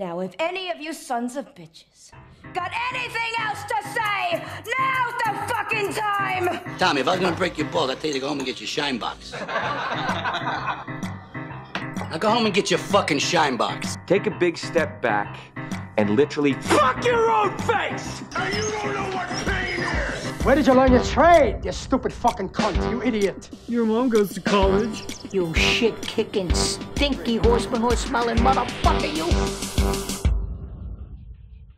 Now, if any of you sons of bitches got anything else to say, now's the fucking time! Tommy, if I was gonna break your balls, I'd tell you to go home and get your shine box. Now go home and get your fucking shine box. Take a big step back and literally fuck your own face! And you don't know what pain is! Where did you learn your trade, you stupid fucking cunt, you idiot? Your mom goes to college. You shit-kicking, stinky, horseman-horse-smelling motherfucker, you!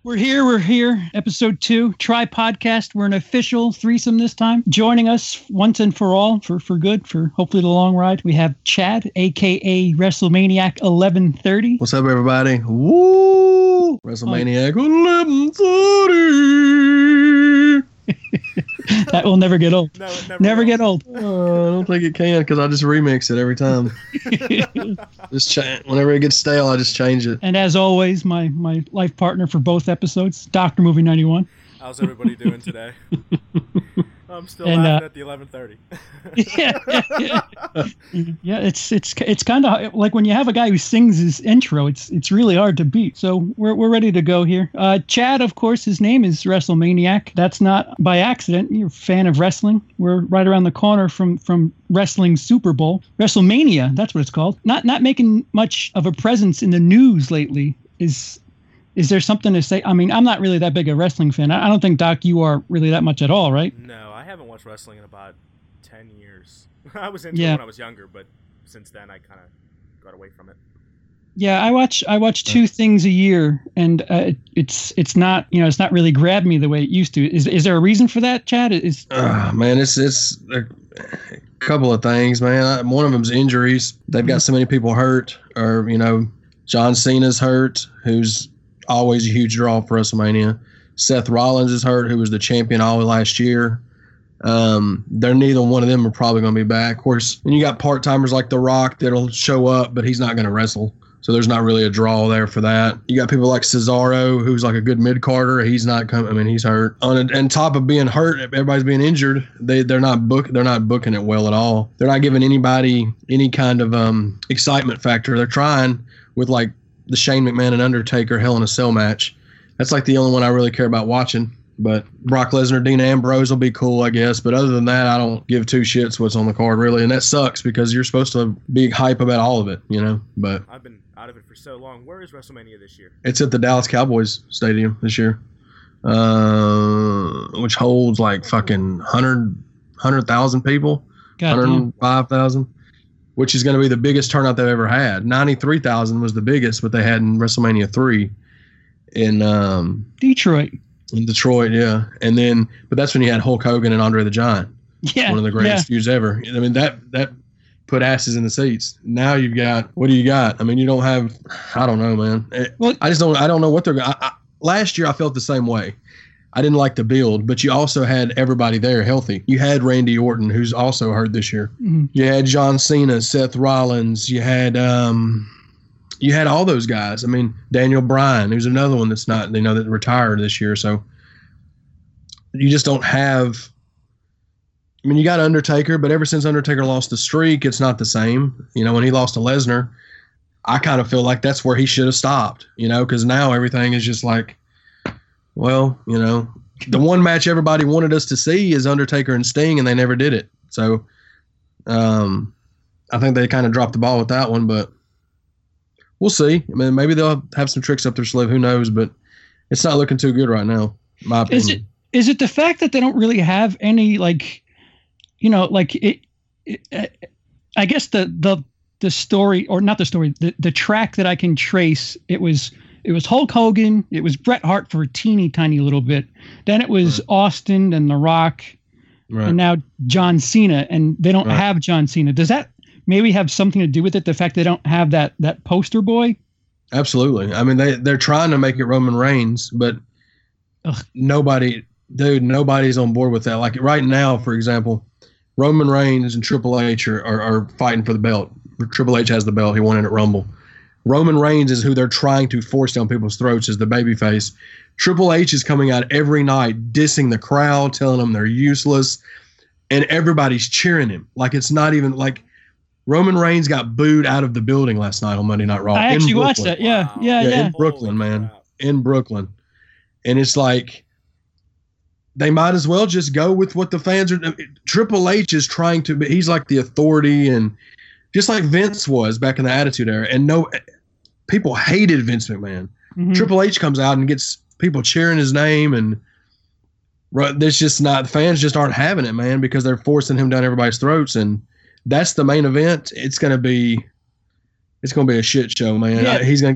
We're here. Episode 2, Try Podcast. We're an official threesome this time. Joining us once and for all, for good, for hopefully the long ride, we have Chad, a.k.a. WrestleManiac 1130. What's up, everybody? Woo! WrestleManiac 1130! That will never get old. No, never get old. I don't think it can because I just remix it every time. Whenever it gets stale, I just change it. And as always, my life partner for both episodes, Dr. Movie 91. How's everybody doing today? I'm still laughing at the 11:30. Yeah. It's kind of like when you have a guy who sings his intro. It's really hard to beat. So we're ready to go here. Chad, of course, his name is WrestleManiac. That's not by accident. You're a fan of wrestling. We're right around the corner from wrestling Super Bowl. WrestleMania. That's what it's called. Not making much of a presence in the news lately. Is there something to say? I mean, I'm not really that big a wrestling fan. I don't think, Doc, you are really that much at all, right? No, I haven't watched wrestling in about 10 years. I was into it when I was younger, but since then I kind of got away from it. Yeah, I watch two things a year, and it's not really grabbed me the way it used to. Is there a reason for that, Chad? It's a couple of things, man. One of them's injuries. They've got so many people hurt, or John Cena's hurt, who's always a huge draw for WrestleMania. Seth Rollins is hurt, who was the champion all last year. They're neither one of them are probably going to be back. Of course, when you got part-timers like The Rock that'll show up, but he's not going to wrestle. So there's not really a draw there for that. You got people like Cesaro, who's like a good mid-carder. He's not coming. I mean, he's hurt. On top of being hurt, everybody's being injured. They're not booking it well at all. They're not giving anybody any kind of excitement factor. They're trying with like the Shane McMahon and Undertaker Hell in a Cell match. That's like the only one I really care about watching. But Brock Lesnar, Dean Ambrose will be cool, I guess. But other than that, I don't give two shits what's on the card, really. And that sucks because you're supposed to be hype about all of it, But I've been out of it for so long. Where is WrestleMania this year? It's at the Dallas Cowboys Stadium this year, which holds like fucking 100,000 people, 105,000. Which is going to be the biggest turnout they've ever had. 93,000 was the biggest, what they had in WrestleMania 3 in Detroit. In Detroit, yeah. And then, but that's when you had Hulk Hogan and Andre the Giant. Yeah. One of the greatest feuds ever. I mean, that put asses in the seats. Now you've got, what do you got? I mean, you don't have, I don't know, man. I don't know what they're going to. Last year, I felt the same way. I didn't like the build, but you also had everybody there healthy. You had Randy Orton, who's also hurt this year. Mm-hmm. You had John Cena, Seth Rollins. You had all those guys. I mean, Daniel Bryan, who's another one that's not, that retired this year. So you just don't have. I mean, you got Undertaker, but ever since Undertaker lost the streak, it's not the same. When he lost to Lesnar, I kind of feel like that's where he should have stopped. Because now everything is just like. Well, the one match everybody wanted us to see is Undertaker and Sting, and they never did it. So I think they kind of dropped the ball with that one, but we'll see. I mean, maybe they'll have some tricks up their sleeve. Who knows? But it's not looking too good right now, in my opinion. Is it the fact that they don't really have any, I guess the story, or not the story, the track that I can trace, it was Hulk Hogan. It was Bret Hart for a teeny tiny little bit. Then it was Austin and The Rock, and now John Cena. And they don't have John Cena. Does that maybe have something to do with it? The fact they don't have that poster boy. Absolutely. I mean, they're trying to make it Roman Reigns, but nobody's on board with that. Like right now, for example, Roman Reigns and Triple H are fighting for the belt. Triple H has the belt. He won it at Rumble. Roman Reigns is who they're trying to force down people's throats as the babyface. Triple H is coming out every night dissing the crowd, telling them they're useless, and everybody's cheering him. Like it's not even like Roman Reigns got booed out of the building last night on Monday Night Raw. I actually watched that. Yeah. Wow. Yeah. In Brooklyn, man. In Brooklyn. And it's like, they might as well just go with what the fans are. Triple H is trying to be, he's like the authority, and just like Vince was back in the Attitude Era. And no, people hated Vince McMahon. Mm-hmm. Triple H comes out and gets people cheering his name, and there's just not, the fans just aren't having it, man, because they're forcing him down everybody's throats. And that's the main event. It's gonna be a shit show, man. Yeah. He's gonna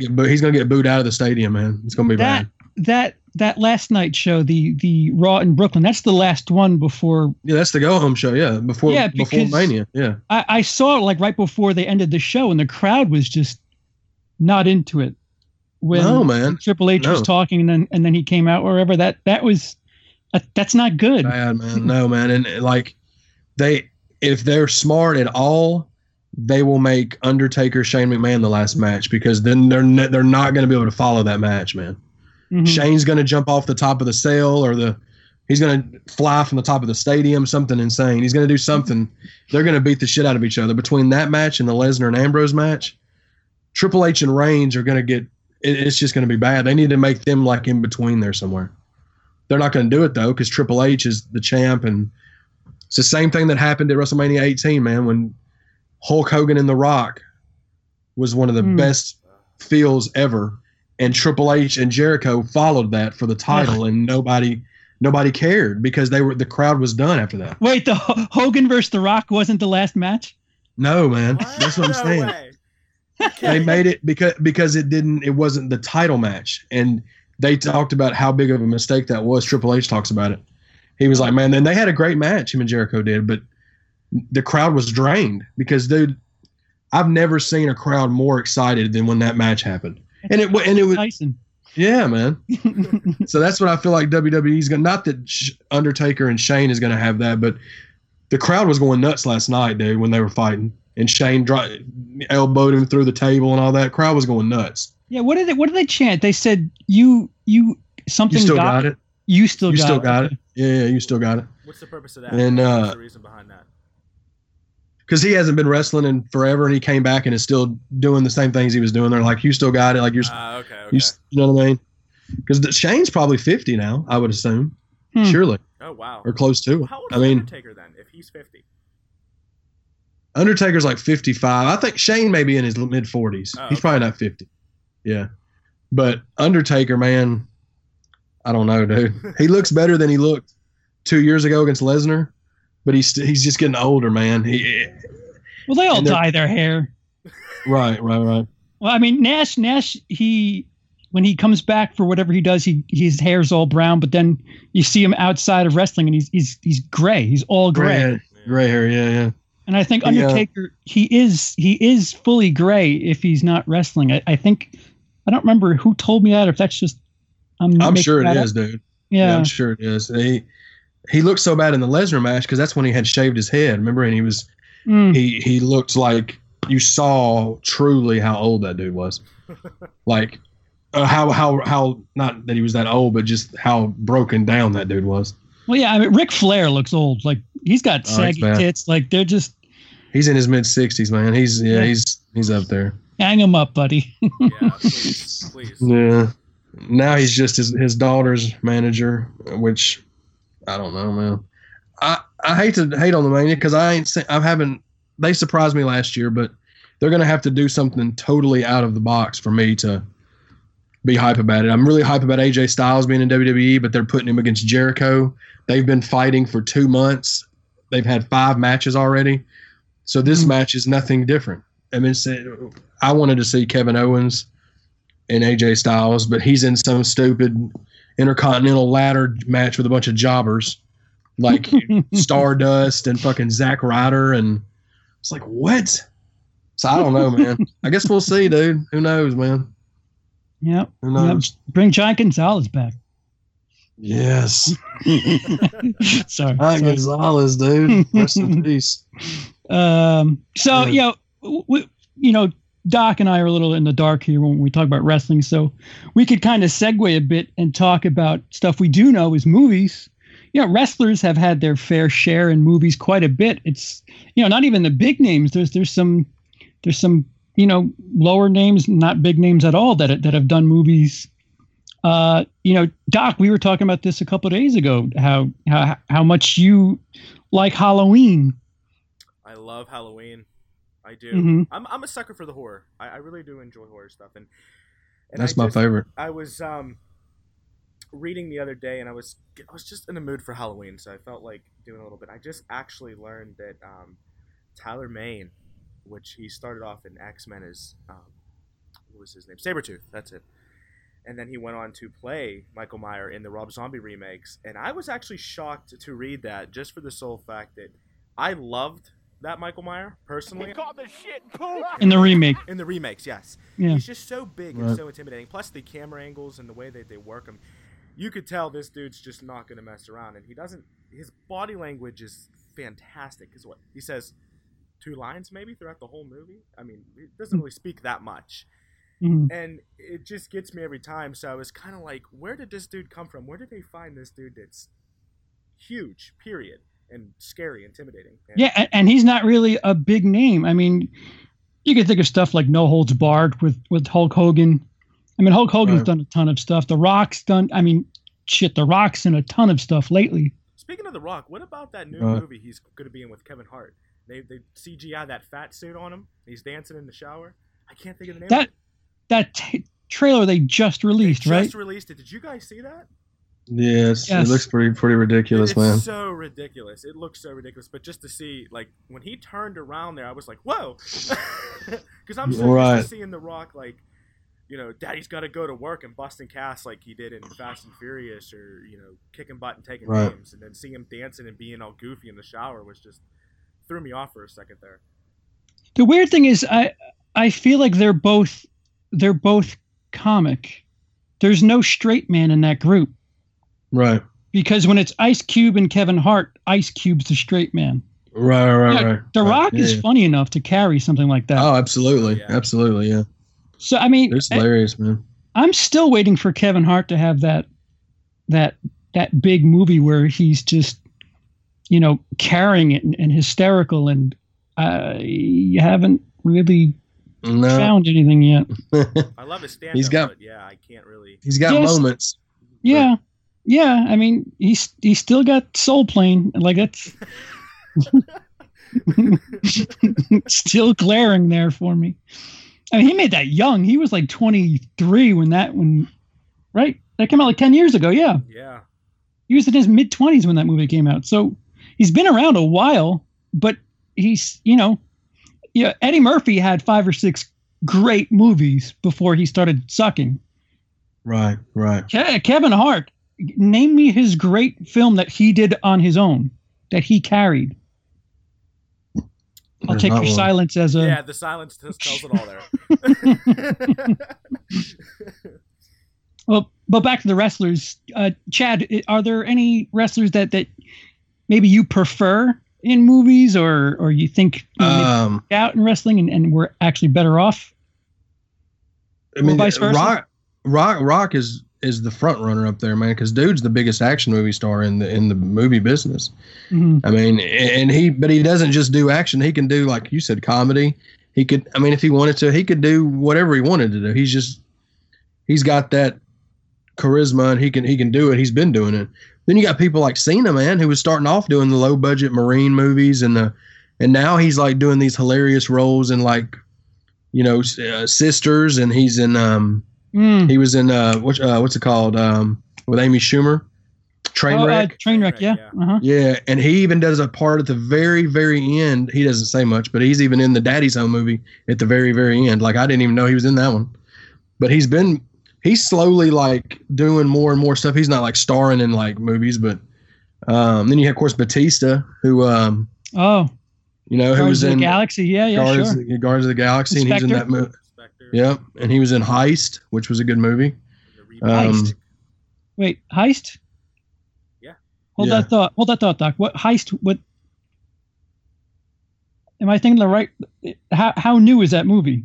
get booed out of the stadium, man. It's gonna be bad. That last night show, the Raw in Brooklyn, that's the last one before. Yeah, that's the go home show. Yeah, before Mania. Yeah, I saw it like right before they ended the show, and the crowd was just not into it. Triple H was talking, and then he came out wherever that was. That's not good. Bad, man. No, man. And like if they're smart at all, they will make Undertaker Shane McMahon the last match, because then they're not going to be able to follow that match, man. Mm-hmm. Shane's going to jump off the top of the cell, or he's going to fly from the top of the stadium, something insane. He's going to do something. They're going to beat the shit out of each other. Between that match and the Lesnar and Ambrose match, Triple H and Reigns are going to get. It's just going to be bad. They need to make them like in between there somewhere. They're not going to do it though, because Triple H is the champ, and it's the same thing that happened at WrestleMania 18, man, when Hulk Hogan and The Rock was one of the best feels ever, and Triple H and Jericho followed that for the title, and nobody cared, because the crowd was done after that. Wait, the Hogan versus The Rock wasn't the last match? No, man. What? That's what I'm saying. They made it because it wasn't the title match, and they talked about how big of a mistake that was. Triple H talks about it. He was like, man, then they had a great match, him and Jericho did, but the crowd was drained, because, dude, I've never seen a crowd more excited than when that match happened. And it was Tyson. Yeah, man. So that's what I feel like WWE's going to, not that Undertaker and Shane is going to have that, but the crowd was going nuts last night, dude, when they were fighting. And Shane elbowed him through the table and all that. Crowd was going nuts. Yeah, what did they chant? They said, you something, you still got it. You still got it. Yeah, you still got it. What's the purpose of that? And what's the reason behind that? Because he hasn't been wrestling in forever, and he came back and is still doing the same things he was doing. They're like, you still got it. Like, you're, okay. You know what I mean? Because Shane's probably 50 now, I would assume. Surely. Oh, wow. Or close to. How old is Undertaker then, if he's 50? Undertaker's like 55. I think Shane may be in his mid 40s. Oh, he's probably not 50. Yeah. But Undertaker, man, I don't know, dude. He looks better than he looked 2 years ago against Lesnar. But he's just getting older, man. Well, they all dye their hair. Right. Well, I mean, Nash, when he comes back for whatever he does, his hair's all brown. But then you see him outside of wrestling, and he's gray. He's all gray. Gray hair, yeah. And I think Undertaker, he is fully gray if he's not wrestling. I think, I don't remember who told me that, or if that's just, I'm sure it is, dude. Yeah, I'm sure it is. He looked so bad in the Lesnar match, because that's when he had shaved his head, remember? And he was he looked like, you saw truly how old that dude was. Like, how not that he was that old, but just how broken down that dude was. Well, yeah, I mean, Ric Flair looks old. Like, he's got saggy tits. Like, they're just. He's in his mid 60s, man. He's up there. Hang him up, buddy. Yeah, please. Yeah. Now he's just his daughter's manager, which. I don't know, man. I hate to hate on the Mania, because they surprised me last year, but they're going to have to do something totally out of the box for me to be hype about it. I'm really hype about AJ Styles being in WWE, but they're putting him against Jericho. They've been fighting for 2 months. They've had 5 matches already. So this match is nothing different. I mean, I wanted to see Kevin Owens and AJ Styles, but he's in some stupid intercontinental ladder match with a bunch of jobbers like Stardust and fucking Zack Ryder, and it's like, what? So I don't know, man. I guess we'll see, dude. Who knows, man? Yep. Who knows? Yep. Bring John Gonzalez back. Yes. Sorry. John Gonzalez, dude. Rest in peace. So yeah, we Doc and I are a little in the dark here when we talk about wrestling, so we could kind of segue a bit and talk about stuff we do know is movies. you know, wrestlers have had their fair share in movies quite a bit. It's, you know, not even the big names. There's some, you know, lower names, not big names at all that have done movies. You know, Doc, we were talking about this a couple of days ago, how much you like Halloween. I love Halloween. I do. Mm-hmm. I'm a sucker for the horror. I really do enjoy horror stuff. And that's my favorite. I was reading the other day, and I was just in the mood for Halloween, so I felt like doing a little bit. I just actually learned that Tyler Mane, which he started off in X-Men as, what was his name? Sabretooth, that's it. And then he went on to play Michael Myers in the Rob Zombie remakes. And I was actually shocked to read that, just for the sole fact that I loved that Michael Myers personally. He caught the shit in the remake. In the remakes, yes. Yeah. He's just so big and so intimidating. Plus the camera angles and the way that they work him. You could tell this dude's just not going to mess around. And he doesn't – his body language is fantastic. Is what he says 2 lines maybe throughout the whole movie. I mean, he doesn't really speak that much. Mm-hmm. And it just gets me every time. So I was kind of like, where did this dude come from? Where did they find this dude that's huge, period, and scary, intimidating? And he's not really a big name. I mean, you can think of stuff like No Holds Barred with Hulk Hogan. I mean, Hulk Hogan's done a ton of stuff. The Rock's done, I mean, shit, The Rock's in a ton of stuff lately. Speaking of The Rock, what about that new movie he's going to be in with Kevin Hart? They CGI that fat suit on him. He's dancing in the shower. I can't think of the name of it. That trailer they just released, right? Just released it. Did you guys see that? Yes. It looks pretty ridiculous, man. It's so ridiculous. It looks so ridiculous. But just to see, like, when he turned around there, I was like, whoa. Because I'm so used to seeing The Rock, like, you know, daddy's got to go to work and busting casts like he did in Fast and Furious, or, you know, kicking butt and taking names. And then seeing him dancing and being all goofy in the shower was just threw me off for a second there. The weird thing is I feel like they're both comic. There's no straight man in that group. Right. Because when it's Ice Cube and Kevin Hart, Ice Cube's the straight man. Right. The Rock is funny enough to carry something like that. Oh, absolutely. Yeah. Absolutely, yeah. So, I mean... It's hilarious, man. I'm still waiting for Kevin Hart to have that big movie where he's just, you know, carrying it and hysterical, and you haven't really... No. Found anything yet? I love his stand-up. He's got, but I can't really. He's got moments. Yeah. I mean, he's still got Soul Plane. Like that's still glaring there for me. I mean, he made that young. He was like 23 when right? That came out like 10 years ago. Yeah. Yeah. He was in his mid-20s when that movie came out. So he's been around a while, but he's, you know. Yeah, Eddie Murphy had 5 or 6 great movies before he started sucking. Right. Kevin Hart, name me his great film that he did on his own, that he carried. I'll take your silence as a... Yeah, the silence tells it all there. Well, but back to the wrestlers. Chad, are there any wrestlers that maybe you prefer in movies, or you think out in wrestling and we're actually better off? I mean, vice versa? Rock is the front runner up there, man, because dude's the biggest action movie star in the movie business. Mm-hmm. I mean, but he doesn't just do action. He can do, like you said, comedy. He could, I mean, if he wanted to, he could do whatever he wanted to do. He's got that charisma, and he can do it. He's been doing it. Then you got people like Cena, man, who was starting off doing the low budget Marine movies, and now he's like doing these hilarious roles in, like, you know, Sisters, and he's in he was in what's it called with Amy Schumer, Trainwreck. Trainwreck, yeah. Uh-huh. Yeah, and he even does a part at the very, very end. He doesn't say much, but he's even in the Daddy's Home movie at the very, very end. Like, I didn't even know he was in that one, but he's slowly, like, doing more and more stuff. He's not, like, starring in, like, movies, but then you have, of course, Batista, who who was in Galaxy, Guardians of the Galaxy, Inspector. And he was in that movie. Yep, and he was in Heist, which was a good movie. Heist. Wait, Heist? Yeah. Hold that thought, Doc. What Heist? What? Am I thinking the right? How new is that movie?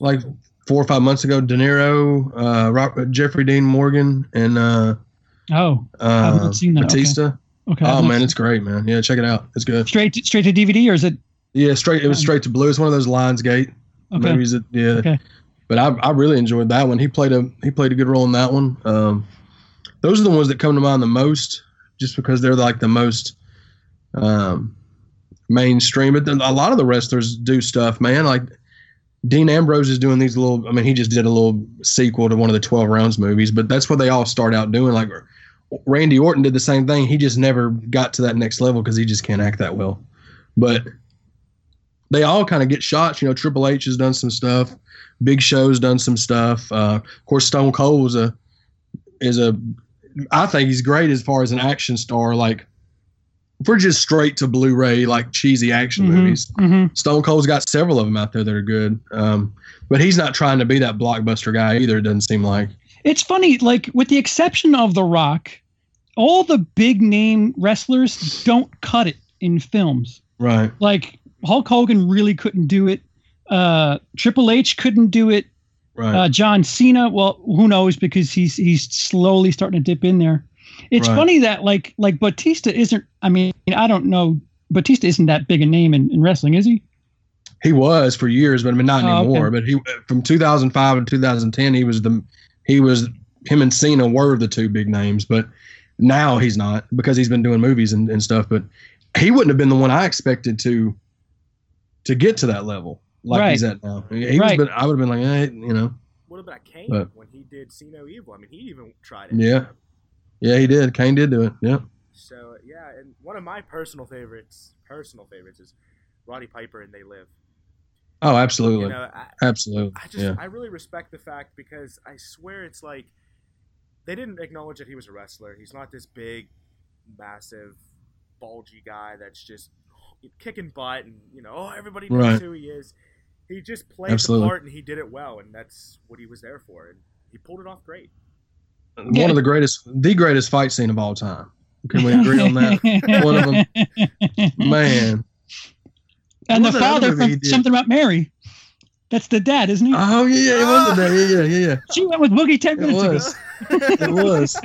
Like 4 or 5 months ago, De Niro, Jeffrey Dean Morgan, and I haven't seen that. Batista. Okay. Okay. Oh man, it's great, man. Yeah, check it out. It's good. Straight to DVD, or is it? Yeah, straight. It was straight to blue. It's one of those Lionsgate movies. That, yeah. Okay. But I really enjoyed that one. He played a good role in that one. Those are the ones that come to mind the most, just because they're like the most mainstream. But then a lot of the wrestlers do stuff, man. Like Dean Ambrose is doing these little. I mean, he just did a little sequel to one of the 12 Rounds movies. But that's what they all start out doing. Like Randy Orton did the same thing. He just never got to that next level because he just can't act that well. But they all kind of get shots. You know, Triple H has done some stuff. Big Show's done some stuff. Of course, Stone Cold is a. I think he's great as far as an action star. Like, for just straight to Blu-ray, like cheesy action movies. Mm-hmm. Stone Cold's got several of them out there that are good. But he's not trying to be that blockbuster guy either. It doesn't seem like. It's funny, like with the exception of The Rock, all the big name wrestlers don't cut it in films. Right. Like Hulk Hogan really couldn't do it. Triple H couldn't do it. Right. John Cena, well, who knows, because he's slowly starting to dip in there. It's funny that like Batista isn't. I mean, I don't know. Batista isn't that big a name in wrestling, is he? He was for years, but I mean not anymore. Okay. But he from 2005 and 2010, him and Cena were the two big names, but now he's not because he's been doing movies and stuff. But he wouldn't have been the one I expected to get to that level like he's at now. I would have been like, you know. What about Kane when he did Sino Evil? I mean, he even tried it. Yeah, yeah, he did. Kane did do it. Yeah. So yeah, and one of my personal favorites is Roddy Piper and They Live. Oh, absolutely. You know, absolutely. I really respect the fact because I swear it's like they didn't acknowledge that he was a wrestler. He's not this big, massive, bulgy guy that's just kicking butt and, you know, everybody knows who he is. He just played the part and he did it well, and that's what he was there for. And he pulled it off great. One of the greatest fight scene of all time. Can we agree on that? One of them. Man. And the father from Something About Mary. That's the dad, isn't he? Oh, yeah, it was the dad. Yeah. She went with Boogie 10 minutes ago. It was.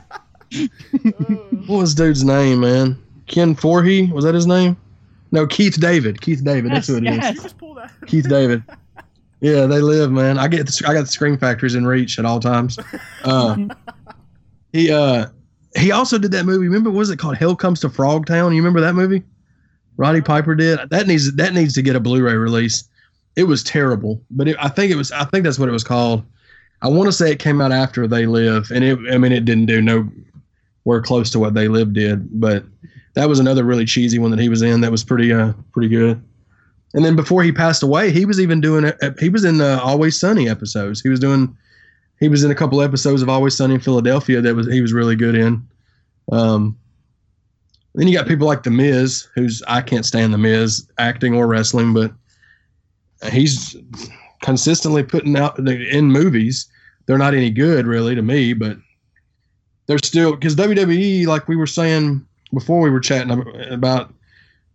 What was dude's name, man? Ken Forhee? Was that his name? No, Keith David. Keith David. That's who it is. You just pull that. Keith David. Yeah, They Live, man. I got the Scream Factories in reach at all times. He also did that movie. Remember, what was it called? Hell Comes to Frog Town. You remember that movie? Roddy Piper did. That needs to get a Blu-ray release. It was terrible, but I think that's what it was called. I want to say it came out after They Live, and it didn't do nowhere close to what They Live did. But that was another really cheesy one that he was in. That was pretty good. And then before he passed away, he was even doing. He was in the Always Sunny episodes. He was in a couple episodes of Always Sunny in Philadelphia that he was really good in. Then you got people like The Miz, I can't stand The Miz acting or wrestling, but he's consistently putting out in movies. They're not any good really to me, but they're still, because WWE, like we were saying before we were chatting about,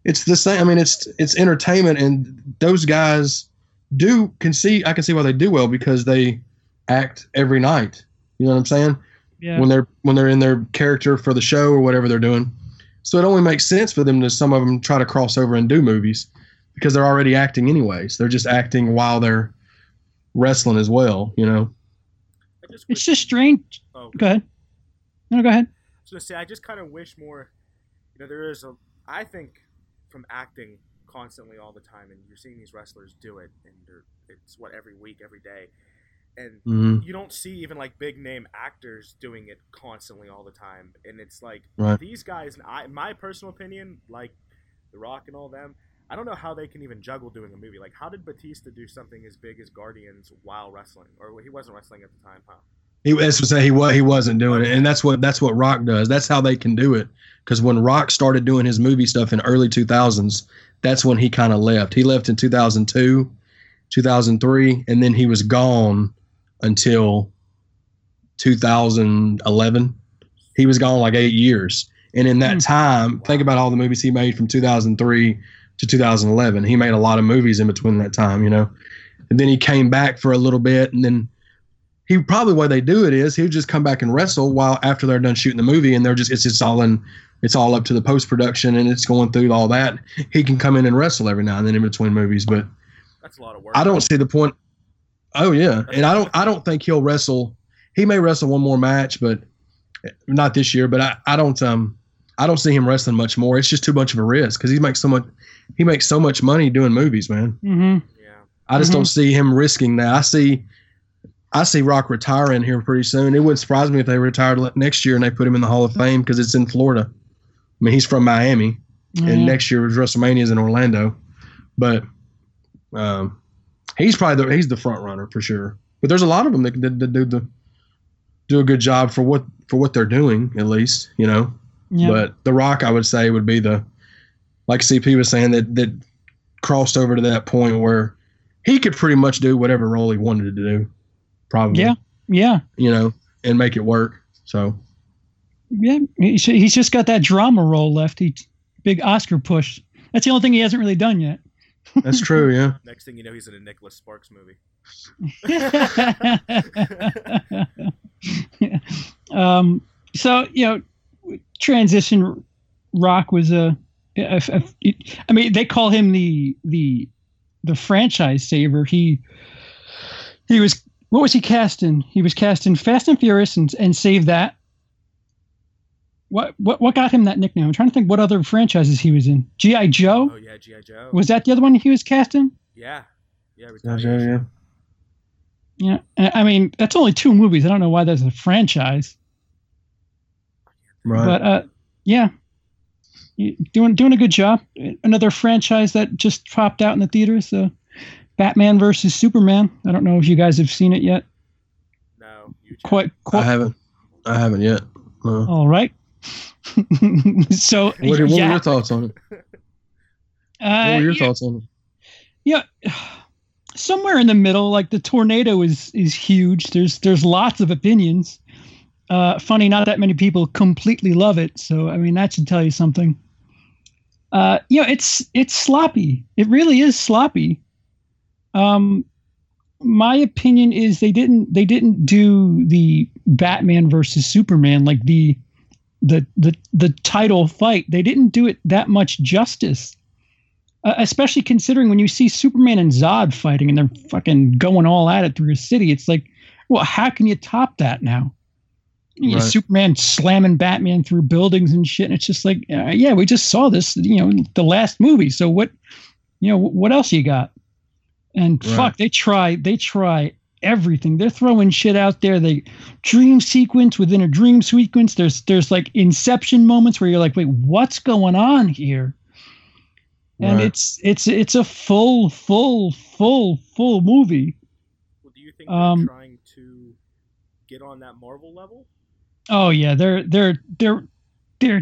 it's the same. I mean, it's entertainment, and those guys I can see why they do well because they act every night. You know what I'm saying? Yeah. When they're in their character for the show or whatever they're doing. So it only makes sense for them to, some of them, try to cross over and do movies because they're already acting anyways. They're just acting while they're wrestling as well, you know. It's just strange. Oh. Go ahead. No, go ahead. I was going to say, I just kind of wish more, you know, I think from acting constantly all the time, and you're seeing these wrestlers do it, and it's every week, every day. And you don't see even like big name actors doing it constantly all the time. And it's like these guys, my personal opinion, like The Rock and all them, I don't know how they can even juggle doing a movie. Like, how did Batista do something as big as Guardians while wrestling? Or he wasn't wrestling at the time, huh? He wasn't doing it. And that's what Rock does. That's how they can do it. Because when Rock started doing his movie stuff in early 2000s, that's when he kind of left. He left in 2002, 2003, and then he was gone until 2011. He was gone like 8 years, and in that time, think about all the movies he made from 2003 to 2011. He made a lot of movies in between that time, you know. And then he came back for a little bit, and then he probably, the way they do it is he'll just come back and wrestle while after they're done shooting the movie, and they're just all in it's all up to the post-production and it's going through all that. He can come in and wrestle every now and then in between movies, but that's a lot of work. I don't see the point. Oh yeah. And I don't think he'll wrestle. He may wrestle one more match, but not this year, but I don't see him wrestling much more. It's just too much of a risk because he makes so much money doing movies, man. Mm-hmm. Yeah. I just don't see him risking that. I see Rock retiring here pretty soon. It wouldn't surprise me if they retired next year and they put him in the Hall of Fame because it's in Florida. I mean, he's from Miami, and next year's WrestleMania is in Orlando. But he's probably he's the front runner for sure. But there's a lot of them that do a good job for what they're doing, at least, you know. Yep. But The Rock, I would say, would be the, like CP was saying, that crossed over to that point where he could pretty much do whatever role he wanted to do, probably. Yeah. You know, and make it work. So. Yeah, he's just got that drama role left. Big Oscar push. That's the only thing he hasn't really done yet. That's true, yeah. Next thing you know, he's in a Nicholas Sparks movie. Yeah. So, you know, transition. Rock was I mean, they call him the franchise saver. He was, what was he cast in? He was cast in Fast and Furious and saved that. What got him that nickname? I'm trying to think what other franchises he was in. G.I. Joe? Oh, yeah, G.I. Joe. Was that the other one he was cast in? Yeah. Yeah, G.I. Joe, yeah. Yeah, I mean, that's only two movies. I don't know why that's a franchise. Right. But, yeah, doing a good job. Another franchise that just popped out in the theaters, Batman versus Superman. I don't know if you guys have seen it yet. No. Quite. I haven't yet. No. All right. So, what were your thoughts on it? What were your thoughts on it? Yeah. Somewhere in the middle, like the tornado is huge. There's lots of opinions. Funny, not that many people completely love it. So, I mean, that should tell you something. You know, it's sloppy. It really is sloppy. My opinion is they didn't do the Batman versus Superman, like the title fight. They didn't do it that much justice. Especially considering when you see Superman and Zod fighting and they're fucking going all at it through a city, it's like, well, how can you top that now? You know, Superman slamming Batman through buildings and shit. And it's just like, yeah, we just saw this, you know, in the last movie. So what, you know, what else you got? And fuck, they try everything. They're throwing shit out there. They dream sequence within a dream sequence. There's like inception moments where you're like, wait, what's going on here? And it's a full movie. Well, do you think they're trying to get on that Marvel level? Oh yeah, they're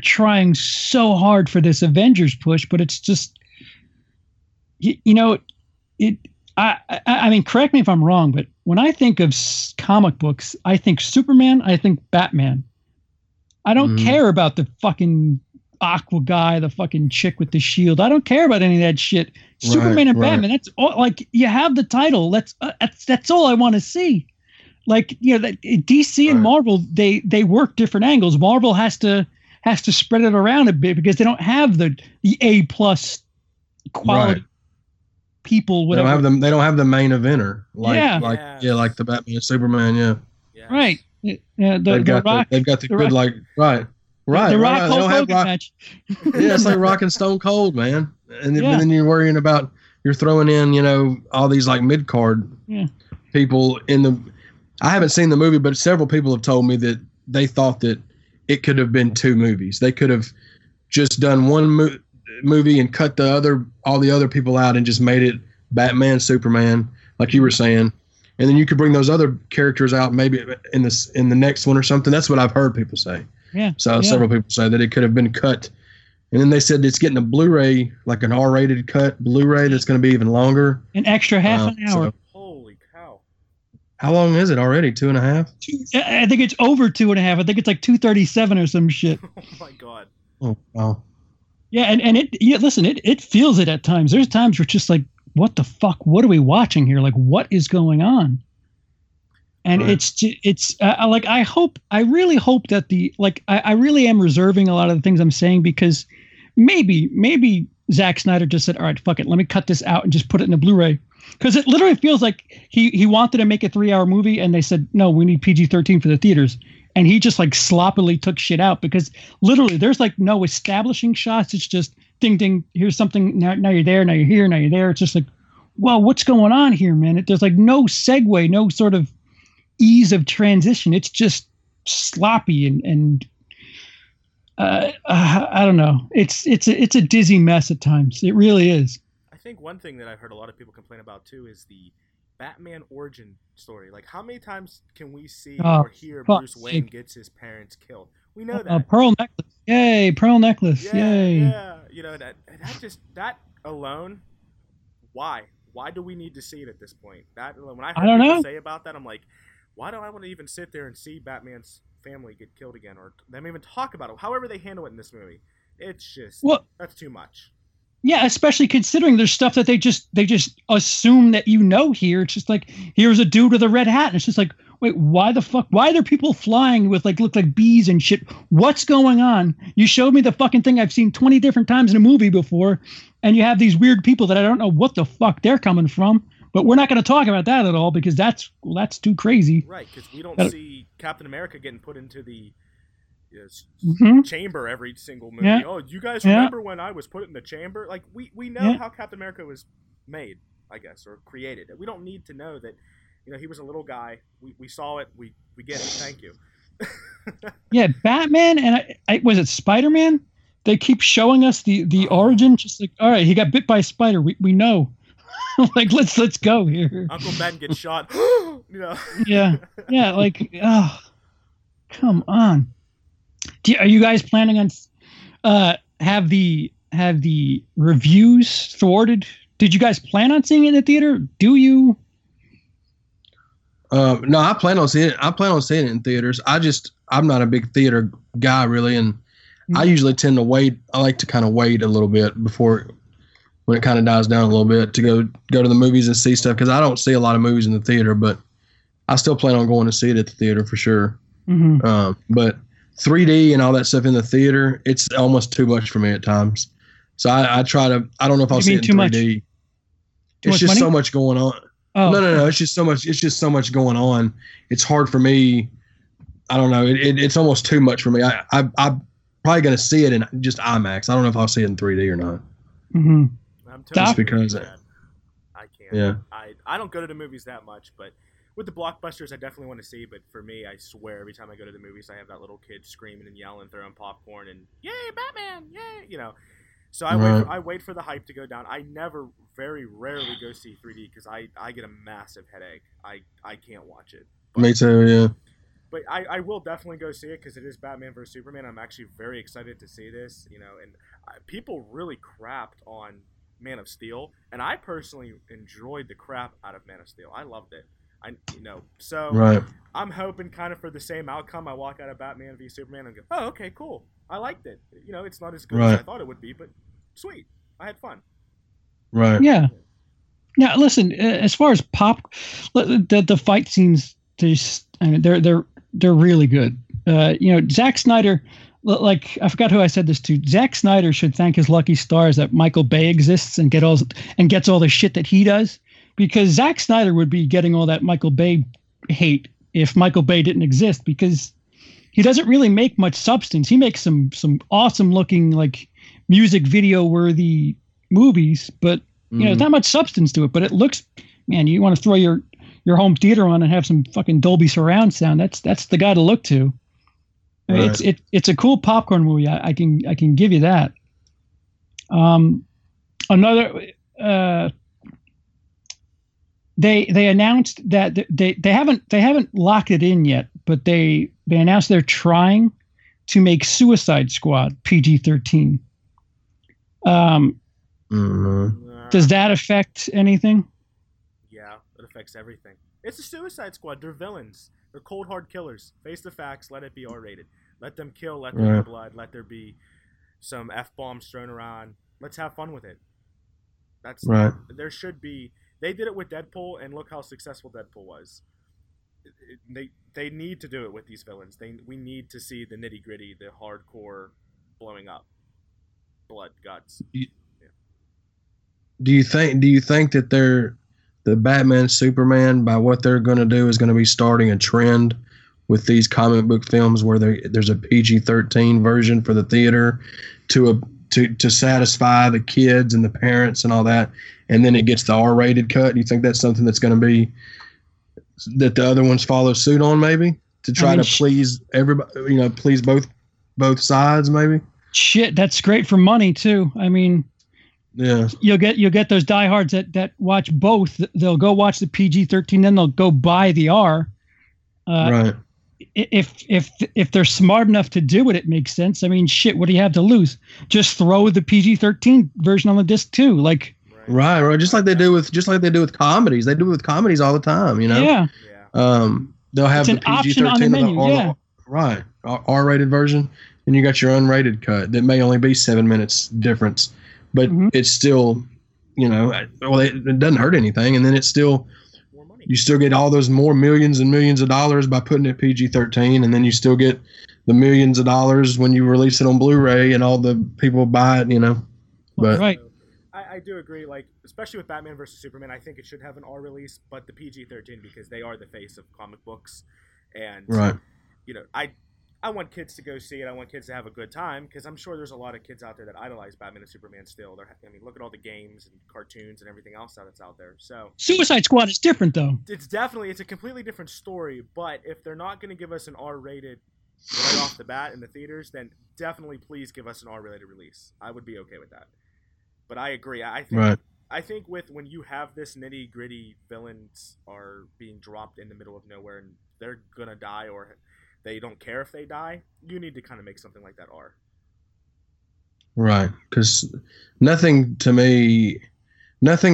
trying so hard for this Avengers push, but it's just I mean, correct me if I'm wrong, but when I think of comic books, I think Superman, I think Batman. I don't care about the fucking Aqua guy, the fucking chick with the shield. I don't care about any of that shit. Superman and Batman. That's all. Like, you have the title. That's all I want to see. Like, you know, DC and Marvel, they work different angles. Marvel has to spread it around a bit because they don't have the A plus quality people. Whatever. They don't have the main eventer. Like the Batman and Superman. Yeah. Yes. Right. They've got the good. Right, the Rock Hulk Hogan match. Yeah, it's like Rock and Stone Cold, man. And then you're worrying about, you're throwing in, you know, all these like mid card people in the. I haven't seen the movie, but several people have told me that they thought that it could have been two movies. They could have just done one movie and cut all the other people out and just made it Batman, Superman, like you were saying, and then you could bring those other characters out maybe in the next one or something. That's what I've heard people say. Yeah. So several people say that it could have been cut. And then they said it's getting a Blu-ray, like an R-rated cut Blu-ray that's going to be even longer. An extra half an hour. So. Holy cow. How long is it already? 2.5? I think it's over 2.5. I think it's like 2:37 or some shit. Oh, my God. Oh, wow. Yeah, and it feels it at times. There's times where it's just like, what the fuck? What are we watching here? Like, what is going on? And it's like, I really hope that the, like, I really am reserving a lot of the things I'm saying, because maybe Zack Snyder just said, all right, fuck it, let me cut this out and just put it in a Blu-ray. Because it literally feels like he wanted to make a 3-hour movie and they said, no, we need PG-13 for the theaters. And he just like sloppily took shit out, because literally there's like no establishing shots. It's just ding, ding, here's something. Now you're there. Now you're here. Now you're there. It's just like, well, what's going on here, man? There's like no segue, no sort of ease of transition. It's just sloppy and I don't know. It's a dizzy mess at times. It really is. I think one thing that I've heard a lot of people complain about too is the Batman origin story. Like, how many times can we see or hear Bruce Wayne gets his parents killed? We know that. Pearl necklace. Yay, pearl necklace. Yeah, yay. Yeah. You know, that alone, why? Why do we need to see it at this point? That alone, when I heard people say about that, I'm like, why do I want to even sit there and see Batman's family get killed again, or them even talk about it? However they handle it in this movie, it's just, well, that's too much. Yeah, especially considering there's stuff that they just assume that you know here. It's just like, here's a dude with a red hat, and it's just like, wait, why the fuck? Why are there people flying with like look like bees and shit? What's going on? You showed me the fucking thing I've seen 20 different times in a movie before, and you have these weird people that I don't know what the fuck they're coming from. But we're not going to talk about that at all, because that's too crazy. Right, because we don't see Captain America getting put into the chamber every single movie. Yeah. Oh, you guys remember when I was put in the chamber? Like, we know how Captain America was made, I guess, or created. We don't need to know that, you know, he was a little guy. We saw it. We get it. Thank you. Yeah, Batman and I was it Spider-Man? They keep showing us the origin. Just like, all right, he got bit by a spider. We know. Like, let's go here. Uncle Ben gets shot. You know. Yeah. Like, oh, come on. Are you guys planning on have the reviews thwarted? Did you guys plan on seeing it in the theater? Do you? No, I plan on seeing it. I plan on seeing it in theaters. I'm not a big theater guy really, and I usually tend to wait. I like to kind of wait a little bit before. When it kind of dies down a little bit, to go to the movies and see stuff, because I don't see a lot of movies in the theater, but I still plan on going to see it at the theater for sure. Mm-hmm. But 3D and all that stuff in the theater, it's almost too much for me at times. So I try to. I don't know if I'll see it in 3D. It's just so much going on. Oh, no. It's just so much. It's just so much going on. It's hard for me. I don't know. It's almost too much for me. I'm probably going to see it in just IMAX. I don't know if I'll see it in 3D or not. Mm-hmm. Just because I can't. Yeah. I don't go to the movies that much, but with the blockbusters, I definitely want to see. But for me, I swear, every time I go to the movies, I have that little kid screaming and yelling, throwing popcorn, and yay, Batman, yay, you know. So I wait for the hype to go down. I never, very rarely go see 3D because I get a massive headache. I can't watch it. But, me too, yeah. But I will definitely go see it because it is Batman versus Superman. I'm actually very excited to see this, you know. And people really crapped on Man of Steel, and I personally enjoyed the crap out of Man of Steel. I loved it. I'm hoping kind of for the same outcome. I walk out of Batman v Superman and go, oh, okay, cool. I liked it. You know, it's not as good as I thought it would be, but sweet. I had fun. Right. Yeah. Now, listen. As far as the fight scenes, they're really good. You know, Zack Snyder. Like, I forgot who I said this to. Zack Snyder should thank his lucky stars that Michael Bay exists and gets all the shit that he does, because Zack Snyder would be getting all that Michael Bay hate if Michael Bay didn't exist, because he doesn't really make much substance. He makes some awesome looking like music video worthy movies, but you know, there's not much substance to it. But it looks, man, you want to throw your home theater on and have some fucking Dolby surround sound. That's the guy to look to. Right. It's a cool popcorn movie. I can give you that. They announced that they haven't locked it in yet, but they announced they're trying to make Suicide Squad PG-13. Does that affect anything? Yeah, it affects everything. It's a Suicide Squad. They're villains. They're cold, hard killers. Face the facts. Let it be R-rated. Let them kill. Let there be blood. Let there be some F-bombs thrown around. Let's have fun with it. That's right. There should be. They did it with Deadpool, and look how successful Deadpool was. they need to do it with these villains. We need to see the nitty gritty, the hardcore blowing up, blood, guts. Do you think that they're the Batman, Superman, by what they're going to do is going to be starting a trend with these comic book films where there's a PG-13 version for the theater to satisfy the kids and the parents and all that, and then it gets the R-rated cut? Do you think that's something that's going to be that the other ones follow suit on, maybe to try to please everybody, please both sides, maybe? Shit, that's great for money too. I mean, yeah, you'll get those diehards that watch both. They'll go watch the PG-13, then they'll go buy the R. Right. If they're smart enough to do it, it makes sense. I mean, shit, what do you have to lose? Just throw the PG-13 version on the disc too, like. Right. Just like they do with comedies. They do it with comedies all the time, Yeah. They'll have the PG-13 and the R-rated version, and you got your unrated cut that may only be 7 minutes difference, but it's still, it doesn't hurt anything, and then it's still. You still get all those more millions and millions of dollars by putting it PG-13, and then you still get the millions of dollars when you release it on Blu-ray and all the people buy it, But right. I do agree, especially with Batman versus Superman, I think it should have an R release, but the PG-13 because they are the face of comic books. And, I want kids to go see it. I want kids to have a good time because I'm sure there's a lot of kids out there that idolize Batman and Superman still. Look at all the games and cartoons and everything else that's out there. So Suicide Squad is different, though. It's a completely different story. But if they're not going to give us an R-rated right off the bat in the theaters, then definitely please give us an R-rated release. I would be okay with that. But I agree. I think with when you have this nitty gritty, villains are being dropped in the middle of nowhere and they're gonna die or they don't care if they die. You need to kind of make something like that R. Right, because nothing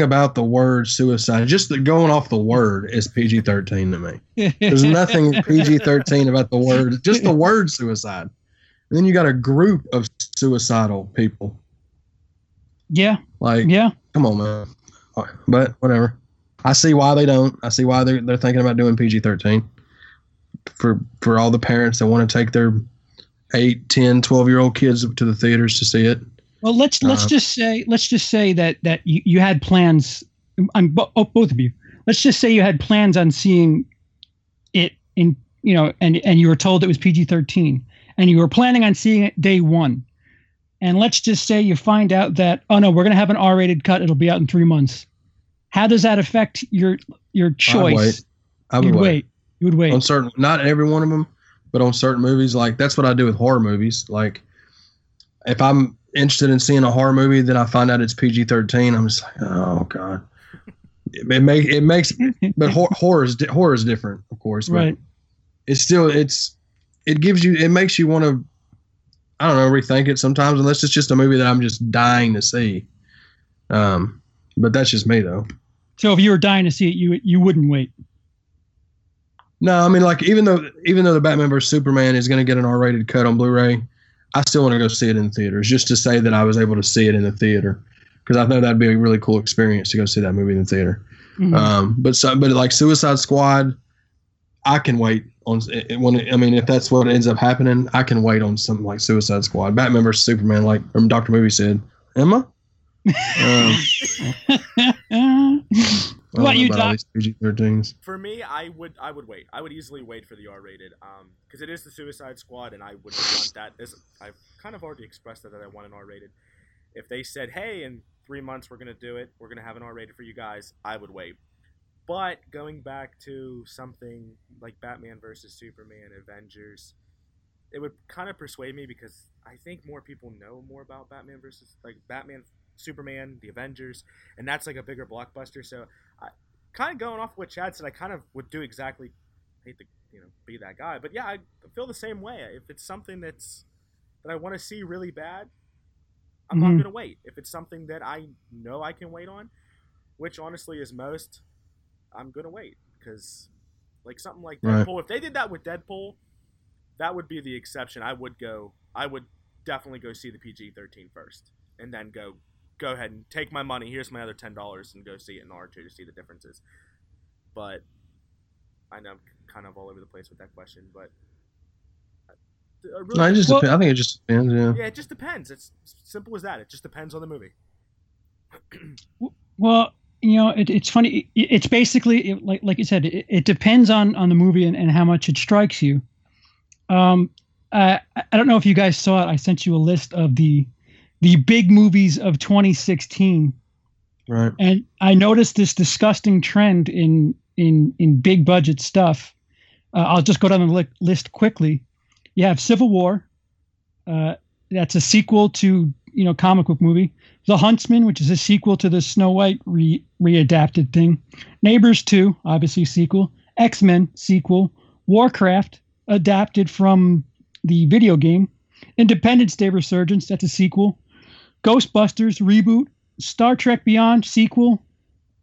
about the word suicide. Just going off the word is PG-13 to me. There's nothing PG-13 about the word. Just the word suicide. And then you got a group of suicidal people. Yeah. Come on, man. But whatever. I see why they don't. I see why they're thinking about doing PG-13 for all the parents that want to take their 8, 10, 12-year-old kids to the theaters to see it. Well, let's just say that you had plans on both of you. Let's just say you had plans on seeing it in, and you were told it was PG-13 and you were planning on seeing it day one. And let's just say you find out that, oh, no, we're going to have an R-rated cut. It'll be out in 3 months. How does that affect your choice? I would wait. You would wait. On certain, not every one of them, but on certain movies. That's what I do with horror movies. If I'm interested in seeing a horror movie, then I find out it's PG-13. I'm just like, oh, God. It makes – but horror is different, of course. But right. It's still – it makes you want to – I don't know, rethink it sometimes, unless it's just a movie that I'm just dying to see. But that's just me, though. So if you were dying to see it, you wouldn't wait? No, I mean, even though the Batman vs. Superman is going to get an R-rated cut on Blu-ray, I still want to go see it in theaters, just to say that I was able to see it in the theater, because I know that'd be a really cool experience to go see that movie in the theater. Mm-hmm. But Suicide Squad, I can wait. If that's what ends up happening, I can wait on something like Suicide Squad. Batman vs. Superman, like Dr. Movie said, Emma? What you talking? PG-13s. For me, I would wait. I would easily wait for the R-rated, because it is the Suicide Squad, and I would want that. I've kind of already expressed that I want an R-rated. If they said, hey, in 3 months we're going to do it, we're going to have an R-rated for you guys, I would wait. But going back to something like Batman versus Superman, Avengers, it would kind of persuade me because I think more people know more about Batman versus Batman, Superman, the Avengers, and that's a bigger blockbuster. So, kind of going off what Chad said, I kind of would do exactly. I hate to be that guy, but yeah, I feel the same way. If it's something that I want to see really bad, I'm not going to wait. If it's something that I know I can wait on, which honestly is most. I'm going to wait because something like Deadpool, right. If they did that with Deadpool, that would be the exception. I would definitely go see the PG-13 first and then go ahead and take my money. Here's my other $10 and go see it in R2 to see the differences. But I know kind of all over the place with that question, but really, no, it just depends. I think it just depends. Yeah, it just depends. It's simple as that. It just depends on the movie. Well, you know, it's funny. It's basically like you said. It depends on the movie and how much it strikes you. I don't know if you guys saw it. I sent you a list of the big movies of 2016. Right. And I noticed this disgusting trend in big budget stuff. I'll just go down the list quickly. You have Civil War. That's a sequel to, you know, comic book movie. The Huntsman, which is a sequel to the Snow White readapted thing. Neighbors 2, obviously sequel. X-Men, sequel. Warcraft, adapted from the video game. Independence Day Resurgence, that's a sequel. Ghostbusters, reboot. Star Trek Beyond, sequel.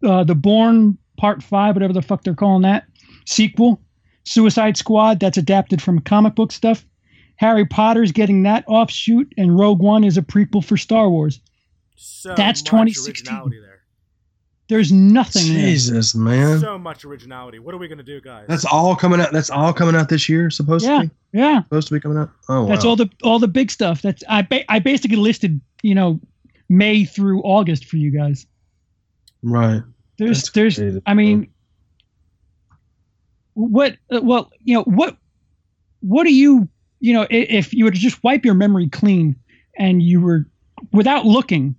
The Bourne Part 5, whatever the fuck they're calling that, sequel. Suicide Squad, that's adapted from comic book stuff. Harry Potter's getting that offshoot, and Rogue One is a prequel for Star Wars. So that's 2016. There's nothing. Jesus, there. Man. So much originality. What are we gonna do, guys? That's all coming out. That's all coming out this year, supposed to be. Yeah. Supposed to be coming out. Oh, that's wow. all the big stuff. That's I basically listed, you know, May through August for you guys. Right. There's I mean, what? Well, you know what? What do you? You know, if you were to just wipe your memory clean and you were without looking.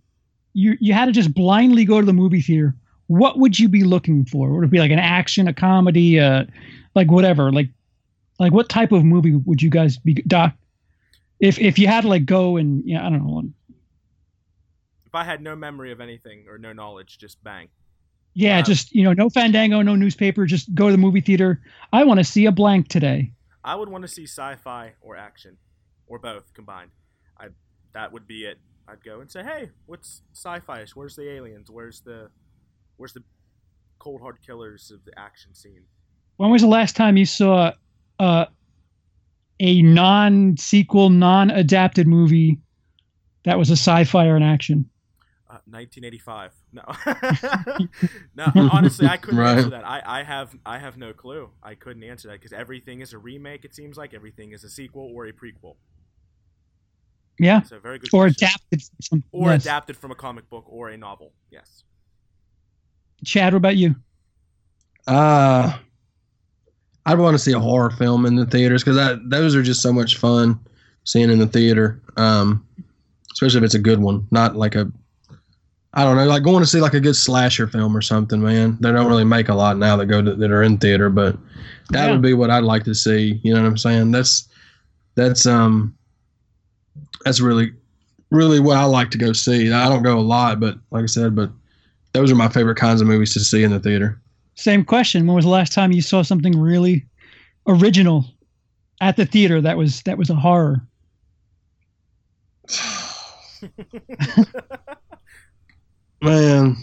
You had to just blindly go to the movie theater. What would you be looking for? Would it be like an action, a comedy, like whatever? Like what type of movie would you guys be, Doc? If you had to like go and I don't know. If I had no memory of anything or no knowledge, just bang. Yeah, just no Fandango, no newspaper. Just go to the movie theater. I want to see a blank today. I would want to see sci-fi or action, or both combined. That would be it. I'd go and say, hey, what's sci-fi-ish? Where's the aliens? Where's the cold hard killers of the action scene? When was the last time you saw a non-sequel, non-adapted movie that was a sci-fi or an action? 1985. No. Honestly, I couldn't answer that. I have no clue. I couldn't answer that because everything is a remake. It seems like everything is a sequel or a prequel. Yeah, so very good or question. Adapted from a comic book or a novel. Yes. Chad, what about you? I'd want to see a horror film in the theaters because those are just so much fun seeing in the theater, especially if it's a good one, not like a, I don't know, like going to see like a good slasher film or something. Man, they don't really make a lot now that are in theater, but that would be what I'd like to see. You know what I'm saying? That's really, really what I like to go see. I don't go a lot, but like I said, but those are my favorite kinds of movies to see in the theater. Same question. When was the last time you saw something really original at the theater that was a horror? Man,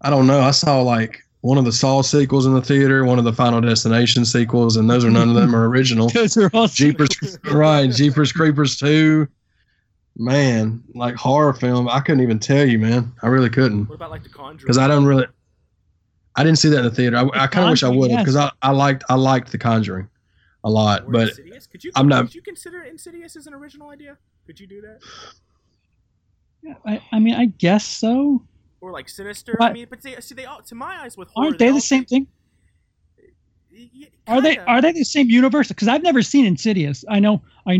I don't know. I saw like one of the Saw sequels in the theater, one of the Final Destination sequels, and those are none of them are original. Those are all Jeepers Creepers 2. Man, like horror film, I couldn't even tell you, man. I really couldn't. What about like The Conjuring? Because I didn't see that in the theater. I kind of wish I would have because I liked The Conjuring a lot. Or but Insidious? Could you consider Insidious as an original idea? Could you do that? Yeah, I mean, I guess so. Or like Sinister, but, I mean, but they all, to my eyes, with horror, aren't they the same thing? Yeah, are they the same universe? Because I've never seen Insidious. I know. What? I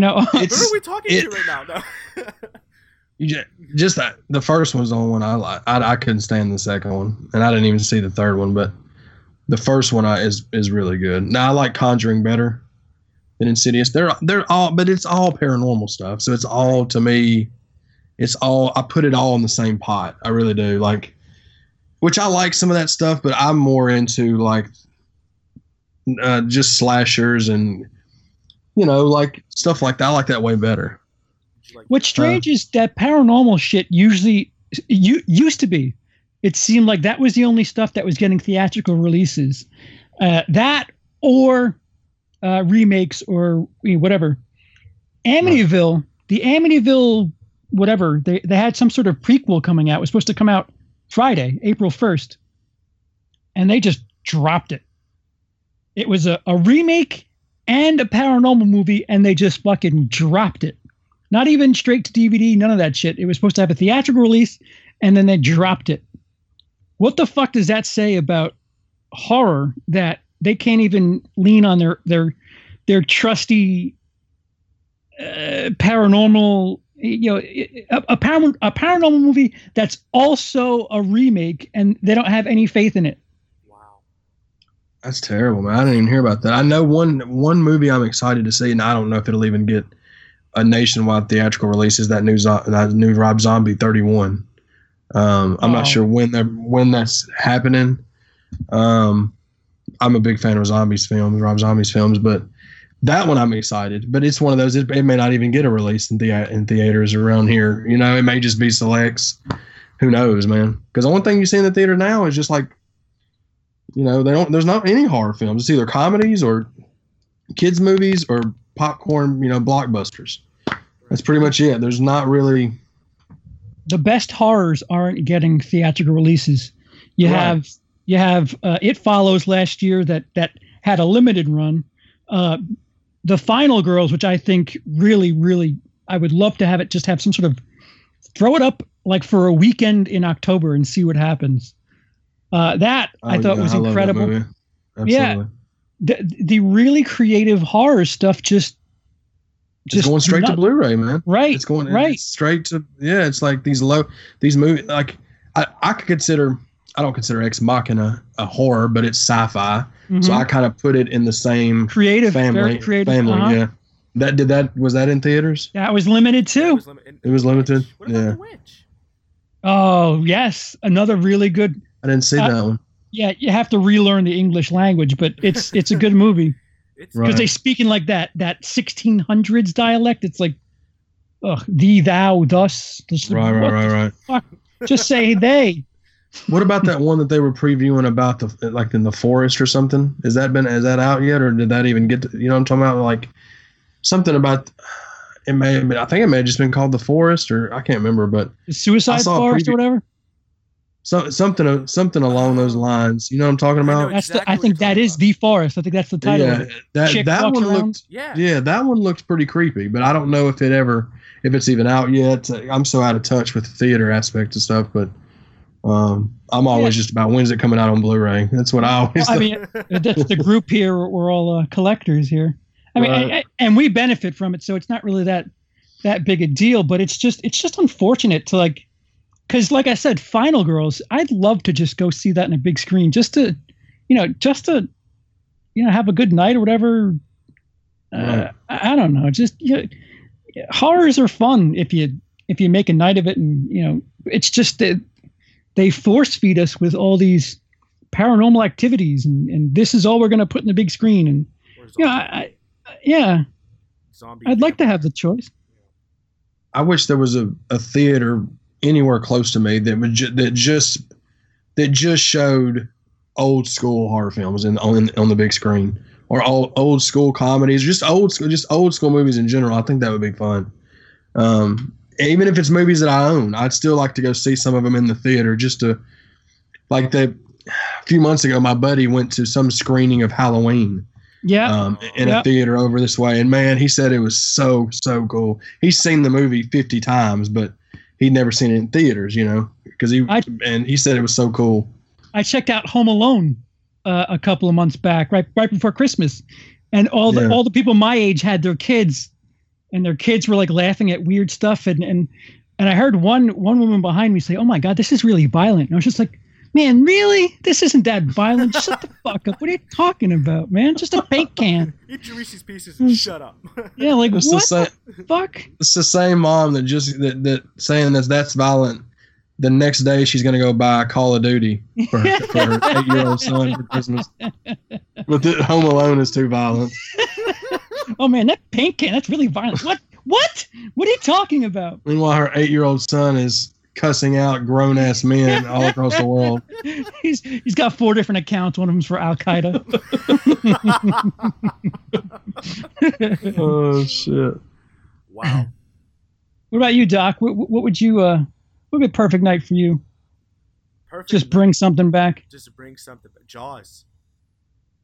know. What are we talking to right now? No. Just that the first one's the only one I like. I couldn't stand the second one, and I didn't even see the third one. But the first one is really good. Now I like Conjuring better than Insidious. They're all, but it's all paranormal stuff. So it's all to me. It's all, I put it all in the same pot. I really do. Like, which I like some of that stuff, but I'm more into like just slashers and, you know, like stuff like that. I like that way better. What's strange is that paranormal shit usually used to be. It seemed like that was the only stuff that was getting theatrical releases. That or remakes or whatever. Amityville, the Amityville. Whatever they had some sort of prequel coming out. It was supposed to come out Friday, April 1st, and they just dropped it. It was a remake and a paranormal movie, and they just fucking dropped it. Not even straight to DVD, none of that shit. It was supposed to have a theatrical release, and then they dropped it. What the fuck does that say about horror, that they can't even lean on their trusty paranormal, you know, a paranormal movie that's also a remake, and they don't have any faith in it? Wow, that's terrible, man. I didn't even hear about that. I know one movie I'm excited to see, and I don't know if it'll even get a nationwide theatrical release, is that new Rob Zombie 31. I'm not sure when that's happening. I'm a big fan of Rob Zombie's films, but that one I'm excited. But it's one of those, it may not even get a release in theaters around here. You know, it may just be selects. Who knows, man? Because the only thing you see in the theater now is just like, you know, there's not any horror films. It's either comedies or kids movies or popcorn, you know, blockbusters. That's pretty much it. There's not really. The best horrors aren't getting theatrical releases. You have It Follows last year that had a limited run. The Final Girls, which I think really, really, I would love to have it, just have some sort of, throw it up like for a weekend in October and see what happens. I thought was incredible. Love that movie. Yeah, the really creative horror stuff just going straight to Blu-ray, man. Right, it's going straight to, yeah. It's like these movies. Like I could consider. I don't consider Ex Machina a horror, but it's sci-fi. Mm-hmm. So I kind of put it in the same creative family. Very creative family, yeah. Was that in theaters? That was limited too. It was limited. What about The Witch? Oh yes, another really good. I didn't see that one. Yeah, you have to relearn the English language, but it's a good movie because they speak in like that 1600s dialect. It's like, ugh, thee, thou, thus. Right. Just say they. What about that one that they were previewing about the, like, in the forest or something? Is that out yet, or did that even get to, you know what I'm talking about? Like something about it may have been, I think it may have just been called The Forest, or I can't remember, but the Suicide Forest or whatever. So something along those lines. You know what I'm talking about? I think that is The Forest. I think that's the title. Yeah, that one looked pretty creepy, but I don't know if it's even out yet. I'm so out of touch with the theater aspect of stuff, but. I'm always just about, when's it coming out on Blu-ray? That's what I always think. I mean, that's the group here. We're all collectors here. I mean, and we benefit from it, so it's not really that big a deal. But it's just unfortunate to, like, because like I said, Final Girls, I'd love to just go see that in a big screen, just to have a good night or whatever. Right. I don't know. Just, you know, horrors are fun if you make a night of it, and you know, it's just. They force feed us with all these paranormal activities, and this is all we're going to put in the big screen. And I'd like to have the choice. I wish there was a theater anywhere close to me that just showed old school horror films on the big screen, or old school comedies, just old school movies in general. I think that would be fun. Even if it's movies that I own, I'd still like to go see some of them in the theater. Just to, like, a few months ago, my buddy went to some screening of Halloween, in a theater over this way, and man, he said it was so, so cool. He's seen the movie 50 times, but he'd never seen it in theaters, you know, and he said it was so cool. I checked out Home Alone a couple of months back, right before Christmas, and all the people my age had their kids. And their kids were like laughing at weird stuff, and I heard one woman behind me say, "Oh my God, this is really violent." And I was just like, "Man, really? This isn't that violent. Shut the fuck up. What are you talking about, man? Just a paint can. Eat your Reese's Pieces and shut up." Yeah, like what the fuck? It's the same mom that saying that's violent. The next day she's gonna go buy Call of Duty for her 8-year-old son for Christmas. But Home Alone is too violent. Oh man, that paint can—that's really violent. What? What are you talking about? Meanwhile, her 8-year-old son is cussing out grown-ass men all across the world. He's got 4 different accounts. One of them's for Al Qaeda. Oh shit! Wow. What about you, Doc? What would be a perfect night for you? perfect. Just bring something back. Just bring something back. Jaws.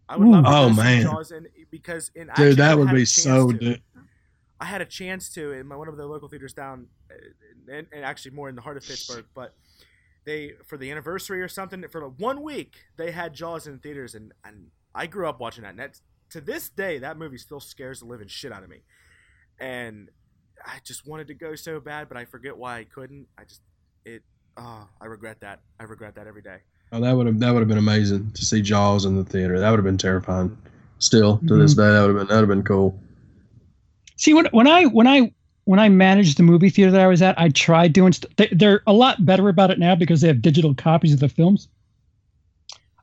I would love to see Jaws in, because in dude, that would be so good. I had a chance to in one of the local theaters down, and actually more in the heart of Pittsburgh, but they for the anniversary or something for like 1 week they had Jaws in theaters, and I grew up watching that. And that, to this day, that movie still scares the living shit out of me, and I just wanted to go so bad, but I forget why I couldn't. I regret that. I regret that every day. Oh, that would have been amazing to see Jaws in the theater. That would have been terrifying. Still to this day, that would have been cool. See, when I managed the movie theater that I was at, I tried doing. They're a lot better about it now because they have digital copies of the films.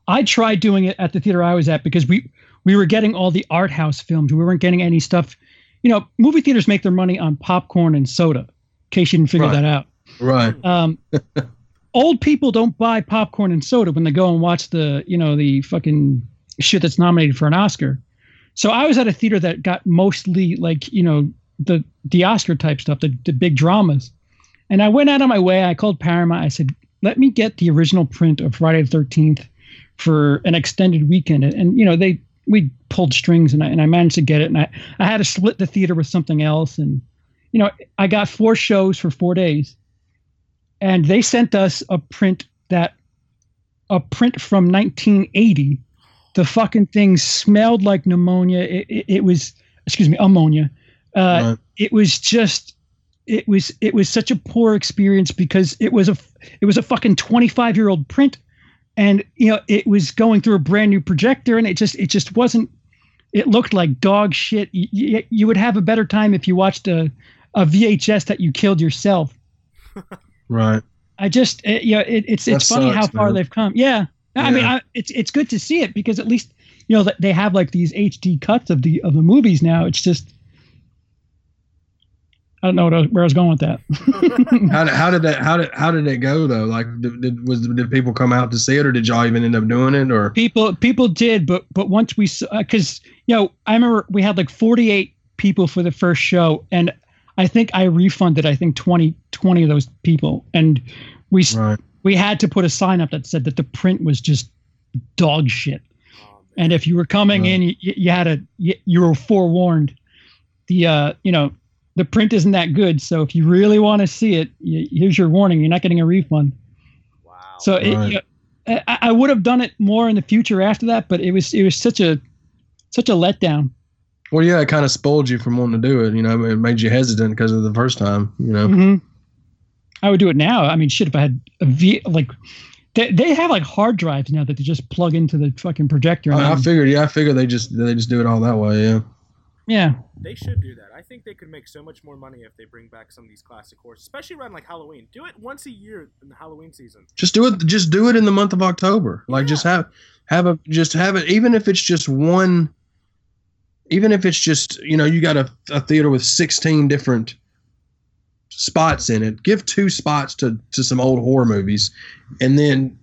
I tried doing it at the theater I was at because we were getting all the art house films. We weren't getting any stuff. You know, movie theaters make their money on popcorn and soda. In case you didn't figure that out, right? Old people don't buy popcorn and soda when they go and watch the fucking shit that's nominated for an Oscar. So I was at a theater that got mostly the Oscar type stuff, the big dramas. And I went out of my way. I called Paramount. I said, let me get the original print of Friday the 13th for an extended weekend. And we pulled strings and I managed to get it. And I had to split the theater with something else. And, I got 4 shows for 4 days, and they sent us a print from 1980. The fucking thing smelled like pneumonia. It was, excuse me, ammonia. Right. It was such a poor experience because it was a fucking 25-year-old print, and it was going through a brand new projector, and it just wasn't. It looked like dog shit. You would have a better time if you watched a VHS that you killed yourself. Right. It's funny how far they've come. Yeah. Yeah. I mean, it's good to see it because at least they have like these HD cuts of the movies now. It's just I don't know where I was going with that. How did it go though? Like, did people come out to see it, or did y'all even end up doing it? Or people did, but once we because I remember we had like 48 people for the first show, and I think I refunded 20 of those people, and we. Right. We had to put a sign up that said that the print was just dog shit. And if you were coming in, you were forewarned. The print isn't that good. So if you really want to see it, here's your warning. You're not getting a refund. Wow. So I would have done it more in the future after that, but it was such a letdown. Well, yeah, it kind of spoiled you from wanting to do it. It made you hesitant because of the first time, Mm-hmm. I would do it now. I mean, shit, if I had they have like hard drives now that they just plug into the fucking projector. I figured they just do it all that way. Yeah. Yeah. They should do that. I think they could make so much more money if they bring back some of these classic horses, especially around like Halloween. Do it once a year in the Halloween season. Just do it in the month of October. Like just have it, even if it's just one, even if it's just, you got a theater with 16 different spots in it. Give 2 spots to some old horror movies, and then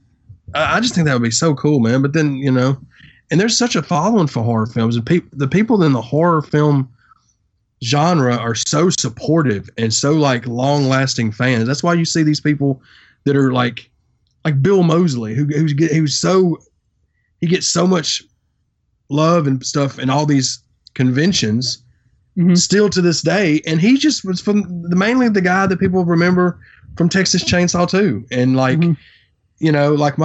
I just think that would be so cool, man. But then and there's such a following for horror films, and the people in the horror film genre are so supportive and so like long-lasting fans. That's why you see these people that are like Bill Moseley, who gets so much love and stuff in all these conventions. Mm-hmm. Still to this day, and he just was mainly the guy that people remember from Texas Chainsaw 2, and my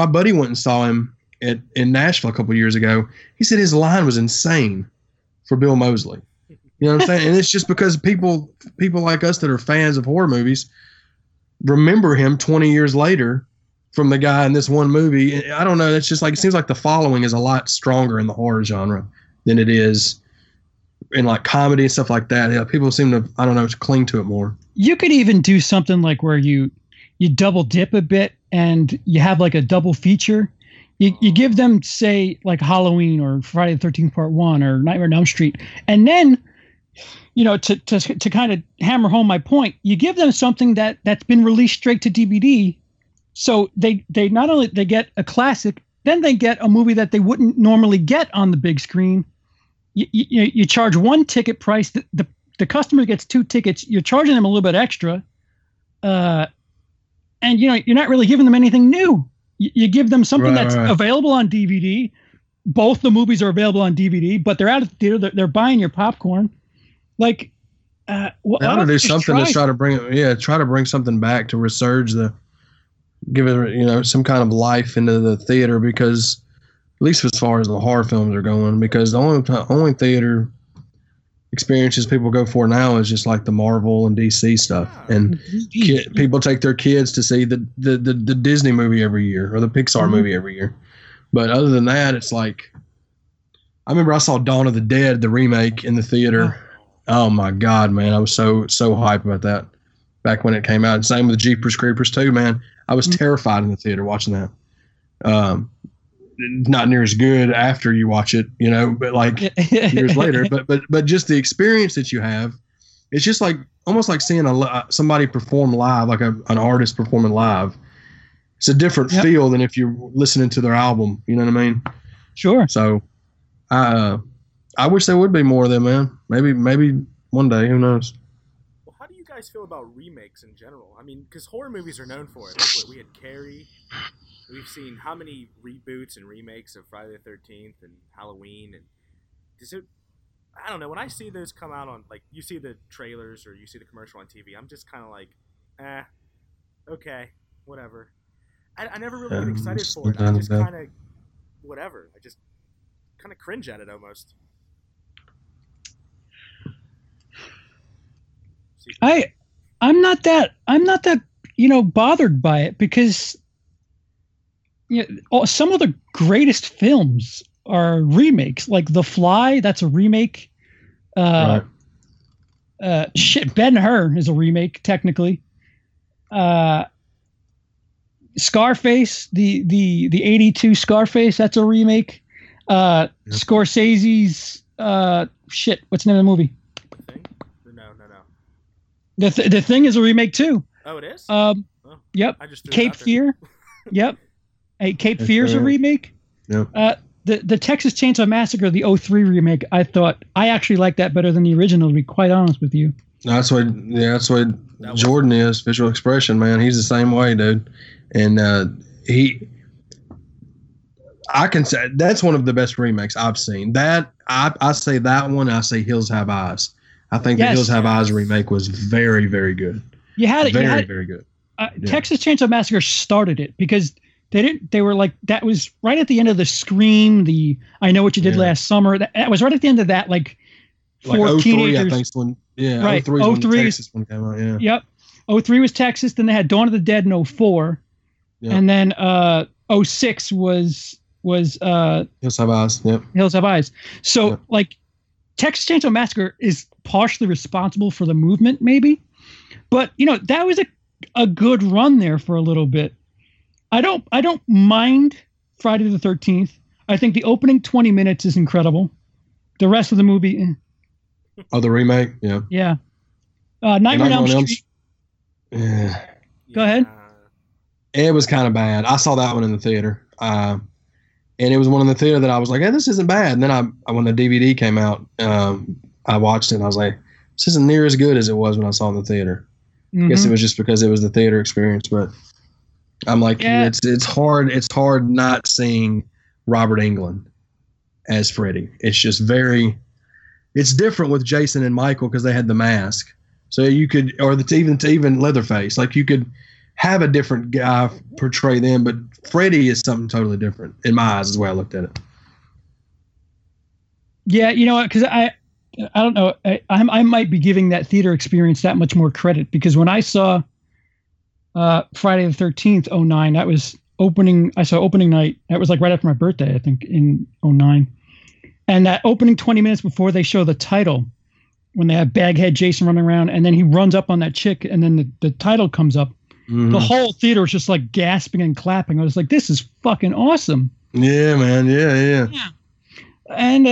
buddy went and saw him in Nashville a couple years ago. He said his line was insane for Bill Moseley. You know what I'm saying? And it's just because people like us that are fans of horror movies remember him 20 years later from the guy in this one movie. And I don't know. It's just like it seems like the following is a lot stronger in the horror genre than it is in like comedy and stuff like that. Yeah, people seem to, I don't know, cling to it more. You could even do something like where you double dip a bit and you have like a double feature. You give them, say, like Halloween or Friday the 13th Part 1 or Nightmare on Elm Street. And then, to kind of hammer home my point, you give them something that's been released straight to DVD. So they not only they get a classic, then they get a movie that they wouldn't normally get on the big screen. You charge one ticket price. The customer gets 2 tickets. You're charging them a little bit extra, and you're not really giving them anything new. You give them something that's available on DVD. Both the movies are available on DVD, but they're out at the theater. They're buying your popcorn. Like, I don't do something to try to bring it. Yeah, try to bring something back to resurge give it some kind of life into the theater, because at least as far as the horror films are going, because the only theater experiences people go for now is just like the Marvel and DC stuff, and people take their kids to see the Disney movie every year or the Pixar movie every year. But other than that, it's like, I remember I saw Dawn of the Dead, the remake, in the theater. Oh my God, man, I was so hyped about that back when it came out. And same with Jeepers Creepers too, man. I was terrified in the theater watching that. Not near as good after you watch it, but like years later. But just the experience that you have, it's just like almost like seeing somebody perform live, like an artist performing live. It's a different feel than if you're listening to their album. You know what I mean? Sure. So, I wish there would be more of them, man. Maybe one day. Who knows? Well, how do you guys feel about remakes in general? I mean, because horror movies are known for it. Like, we had Carrie. We've seen how many reboots and remakes of Friday the 13th and Halloween, and I don't know. When I see those come out on, like, you see the trailers or you see the commercial on TV, I'm just kind of like, okay, whatever. I never really get excited for it. I just kind of, whatever. I just kind of cringe at it almost. I'm not that bothered by it, because some of the greatest films are remakes. Like The Fly, that's a remake. Ben-Hur is a remake technically. Scarface, the 82 Scarface, that's a remake. Scorsese's what's the name of the movie? The Thing? No. The Thing is a remake too. Oh, it is? Yep. I just Cape Fear. Yep. Hey, Cape Fear's a remake. Yep. The Texas Chainsaw Massacre, the 03 remake, I actually like that better than the original, to be quite honest with you. That's what Jordan is, visual expression, man. He's the same way, dude. And I can say that's one of the best remakes I've seen. That I say that one. I say Hills Have Eyes. I think the Hills Have Eyes remake was very, very good. You had it. Very good. Texas Chainsaw Massacre started it, because they were like, that was right at the end of the Scream. The I Know What You Did Last Summer. That was right at the end of that. Like 03, I think. Yeah. Right. 03 when the Texas one came out. Yeah. Yep. 03 was Texas. Then they had Dawn of the Dead in 04. Yep. And then 06 was Hills Have Eyes. Yep. Hills Have Eyes. So like Texas Chainsaw Massacre is partially responsible for the movement, maybe, but that was a good run there for a little bit. I don't mind Friday the 13th. I think the opening 20 minutes is incredible. The rest of the movie. The remake. Yeah. Yeah. Nightmare on Elm Street. Yeah. Go ahead. It was kind of bad. I saw that one in the theater. And it was one in the theater that I was like, hey, this isn't bad. And then when the DVD came out, I watched it and I was like, this isn't near as good as it was when I saw it in the theater. Mm-hmm. I guess it was just because it was the theater experience, but I'm like, it's hard not seeing Robert Englund as Freddy. It's just it's different with Jason and Michael because they had the mask. So you could, or even Leatherface, like you could have a different guy portray them, but Freddy is something totally different in my eyes, is the way I looked at it. Yeah, because I don't know, I might be giving that theater experience that much more credit, because when I saw Friday the 13th, 09, that was opening night. That was like right after my birthday, I think, in 09. And that opening 20 minutes before they show the title, when they have Baghead Jason running around, and then he runs up on that chick, and then the title comes up. Mm-hmm. The whole theater was just like gasping and clapping. I was like, this is fucking awesome. Yeah, man. Yeah. And,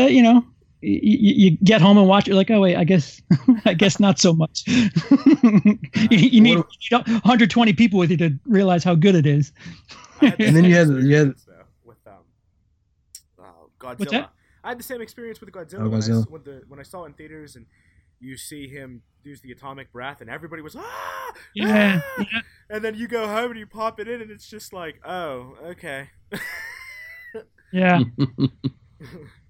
you get home and watch it. You're like, oh, wait, I guess not so much. You need 120 people with you to realize how good it is. And then you had with Godzilla. I had the same experience with Godzilla. When I saw it in theaters, and you see him use the atomic breath, and everybody was, ah! Yeah, ah! Yeah. And then you go home and you pop it in, and it's just like, oh, okay. Yeah.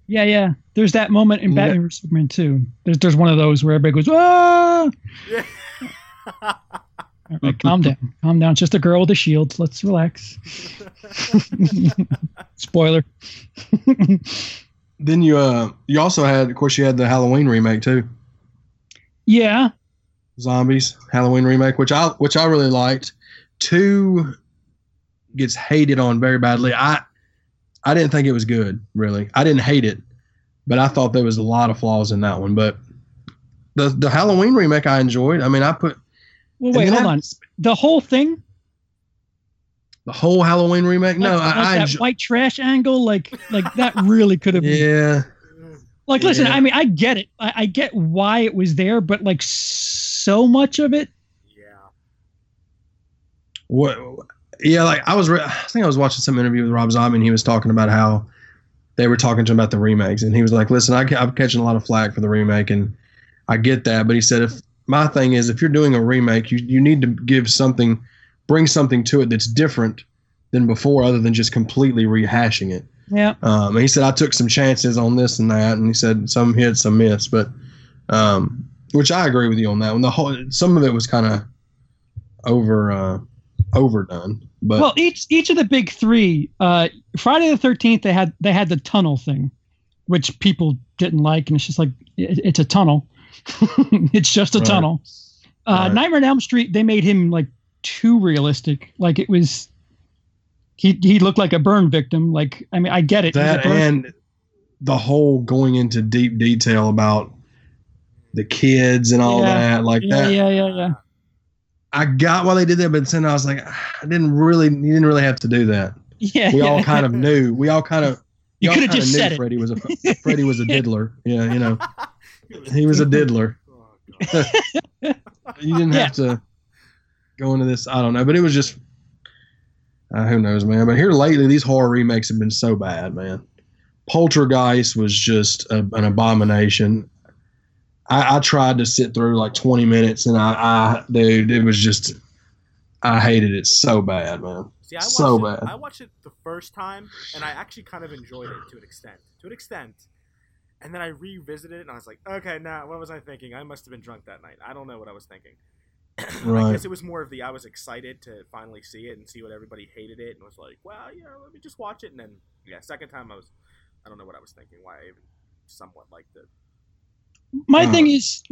Yeah, yeah. There's that moment in Batman vs. Superman 2. There's one of those where everybody goes, ah! Yeah. All right, calm down. Calm down. It's just a girl with a shield. Let's relax. Spoiler. Then you also had, of course, you had the Halloween remake too. Yeah. Zombies Halloween remake, which I really liked. 2 gets hated on very badly. I didn't think it was good, really. I didn't hate it, but I thought there was a lot of flaws in that one. But the Halloween remake I enjoyed. I mean, I put. Well, wait, hold on. The whole thing. The whole Halloween remake? No, like I that white trash angle, like that really could have. Yeah. Been. Like, listen, yeah. I mean, I get it. I get why it was there, but like so much of it. Yeah. What? Yeah, like I think I was watching some interview with Rob Zombie, and he was talking about how they were talking to him about the remakes, and he was like, "Listen, I'm catching a lot of flack for the remake, and I get that." But he said, "If my thing is, if you're doing a remake, you need to give something." Bring something to it that's different than before, other than just completely rehashing it. Yeah. And he said, I took some chances on this and that, and he said some hit, some miss, but which I agree with you on that one. Some of it was kind of overdone. But well, each of the big three, Friday the 13th, they had the tunnel thing, which people didn't like, and it's just like it's a tunnel. It's just a tunnel. Right. Nightmare on Elm Street, they made him like. Too realistic. Like it was, he looked like a burn victim. Like, I mean, I get it. That and the whole going into deep detail about the kids and all that, like that. Yeah. I got why they did that, but then I was like, you didn't really have to do that. Yeah. We all kind of knew. You could have just said it. Freddie was a diddler. Yeah, you know, he was a diddler. Oh, God. You didn't have to. Go into this, I don't know, but it was just who knows, man. But here lately, these horror remakes have been so bad, man. Poltergeist was just an abomination. I tried to sit through like 20 minutes, and dude, it was just I hated it so bad, man. See, I watched it the first time, and I actually kind of enjoyed it to an extent. And then I revisited it, and I was like, okay, now what was I thinking? I must have been drunk that night. I don't know what I was thinking. Right. I guess it was more of I was excited to finally see it and see what everybody hated it and was like, well, you know, let me just watch it. And then, second time I don't know what I was thinking, why I even somewhat liked it. My thing is,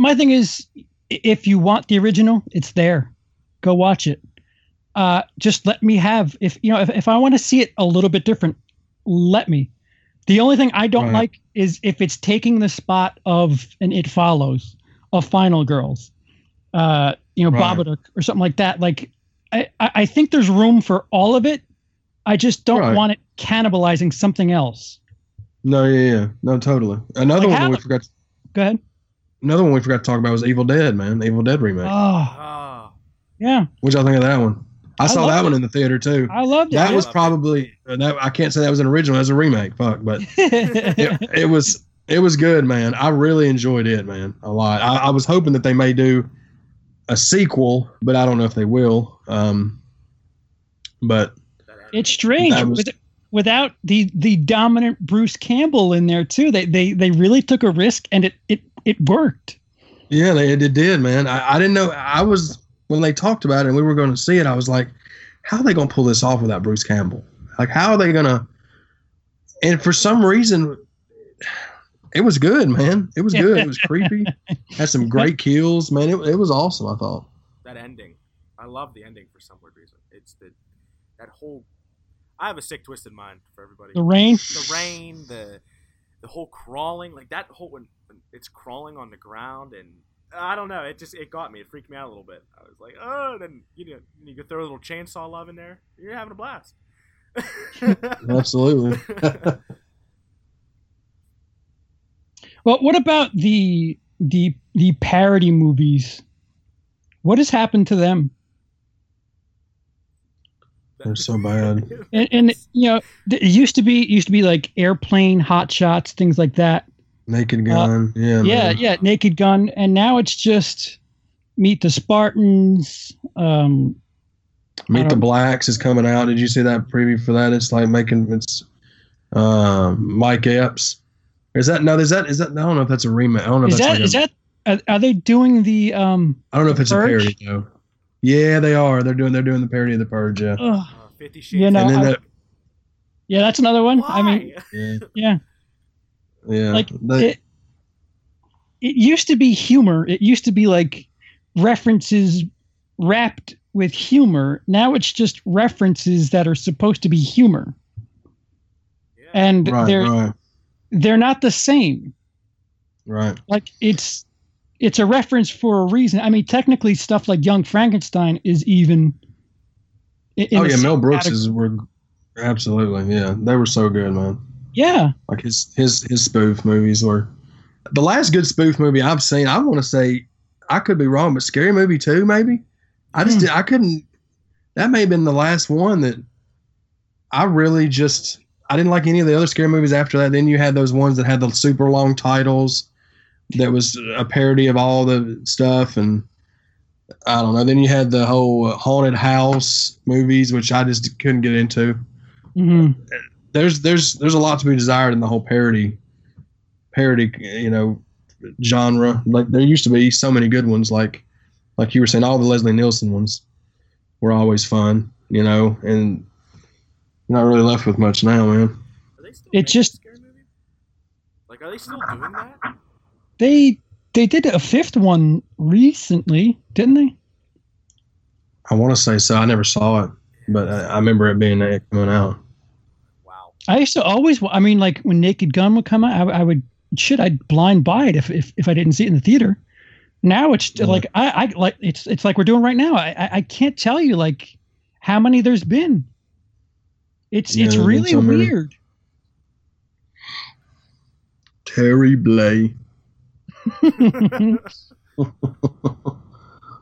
if you want the original, it's there. Go watch it. Just let me have, if I want to see it a little bit different, let me. The only thing I don't like is if it's taking the spot of an It Follows, of Final Girls. Babadook or something like that. Like, I think there's room for all of it. I just don't want it cannibalizing something else. No, yeah. No, totally. Go ahead. Another one we forgot to talk about was Evil Dead, man. The Evil Dead remake. Oh. Yeah. What'd y'all think of that one? I saw that one in the theater, too. I loved it. That was probably... I can't say that was an original. That was a remake. Fuck, but it was good, man. I really enjoyed it, man. A lot. I was hoping that they may do... a sequel, but I don't know if they will. But it's strange without the dominant Bruce Campbell in there too. They really took a risk, and it worked. Yeah, it did, man. I didn't know. I was when they talked about it and we were going to see it. I was like, how are they going to pull this off without Bruce Campbell? Like, how are they going to? And for some reason, it was good, man. It was good. It was creepy. Had some great kills, man. It was awesome, I thought. That ending. I love the ending for some weird reason. It's that whole... I have a sick, twisted mind for everybody. The rain, the whole crawling. Like, that whole... When it's crawling on the ground, and... I don't know. It just... It got me. It freaked me out a little bit. I was like, oh, then... You could throw a little chainsaw love in there. You're having a blast. Absolutely. Well, what about the parody movies? What has happened to them? They're so bad. And it used to be like Airplane, Hot Shots, things like that. Naked Gun. Naked Gun. And now it's just Meet the Spartans. Meet the Blacks is coming out. Did you see that preview for that? It's like Mike Epps. Is that? I don't know if that's a remake. I don't know. Are they doing the? I don't know if it's Purge? A parody though. Yeah, they are. They're doing the parody of the Purge. Yeah. 50 Shades. That's another one. Why? I mean, yeah. Like it used to be humor. It used to be like references wrapped with humor. Now it's just references that are supposed to be humor. Yeah. And they're not the same. Right. Like it's a reference for a reason. I mean, technically stuff like Young Frankenstein is even. Mel Brooks's were absolutely. Yeah. They were so good, man. Yeah. Like his spoof movies were the last good spoof movie I've seen. I want to say, I could be wrong, but Scary Movie 2, maybe. That may have been the last one that I didn't like any of the other scary movies after that. Then you had those ones that had the super long titles that was a parody of all the stuff. And I don't know. Then you had the whole haunted house movies, which I just couldn't get into. Mm-hmm. There's a lot to be desired in the whole parody, genre. Like there used to be so many good ones. Like you were saying, all the Leslie Nielsen ones were always fun, and not really left with much now, man. Are they still scary movie? Like, are they still doing that? They did a fifth one recently, didn't they? I want to say so. I never saw it, but I remember it being coming out. Wow. I used to always. I mean, like when Naked Gun would come out, I'd blind buy it if I didn't see it in the theater. Now it's like it's like we're doing right now. I can't tell you like how many there's been. It's really weird. Terry Blay.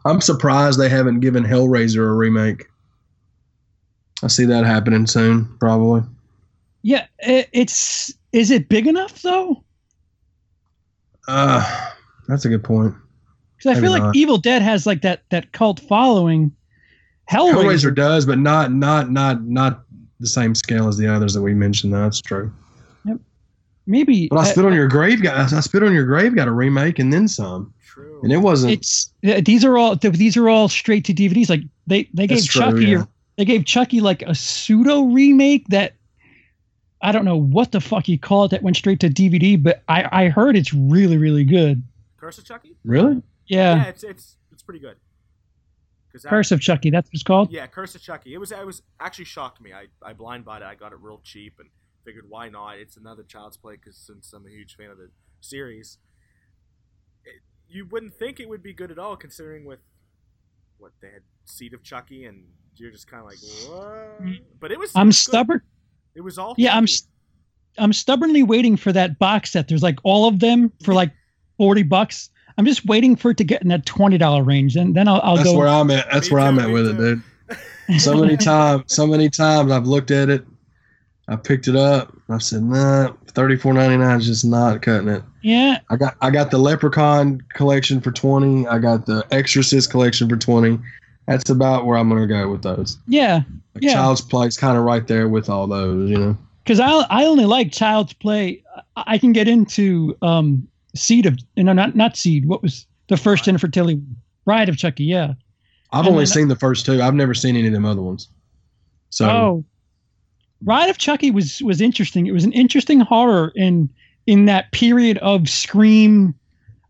I'm surprised they haven't given Hellraiser a remake. I see that happening soon, probably. Yeah, is it big enough though? That's a good point. Because I feel like Evil Dead has like that cult following. Hellraiser does, but not the same scale as the others that we mentioned. That's true. Yep. Maybe. But I Spit on Your Grave got a remake and then some. True. And it wasn't. These are all straight to DVDs. Like they gave Chucky. Yeah. They gave Chucky like a pseudo remake that I don't know what the fuck you call it that went straight to DVD. But I heard it's really really good. Curse of Chucky. Really? Yeah. Yeah, it's pretty good. Curse of Chucky, that's what it's called? Yeah, Curse of Chucky. It was actually shocked me. I blind bought it. I got it real cheap and figured why not? It's another Child's Play because since I'm a huge fan of the series, you wouldn't think it would be good at all considering with what they had, Seed of Chucky, and you're just kind of like, what? But it was. I'm stubborn. Good. It was all. Yeah, funny. I'm stubbornly waiting for that box set. There's like all of them for like $40. I'm just waiting for it to get in that $20 range, and then I'll go. That's where I'm at. That's where I'm at with it, dude. So many times I've looked at it, I picked it up, I said, nah, $34.99 is just not cutting it. Yeah. I got the Leprechaun collection for $20. I got the Exorcist collection for $20. That's about where I'm gonna go with those. Yeah. Like yeah. Child's Play's kind of right there with all those, Because I only like Child's Play. I can get into. Seed of not Seed. What was the first Jennifer Tilly? Bride of Chucky. Yeah, I've only seen the first two. I've never seen any of them other ones. So, Bride of Chucky was interesting. It was an interesting horror in that period of Scream.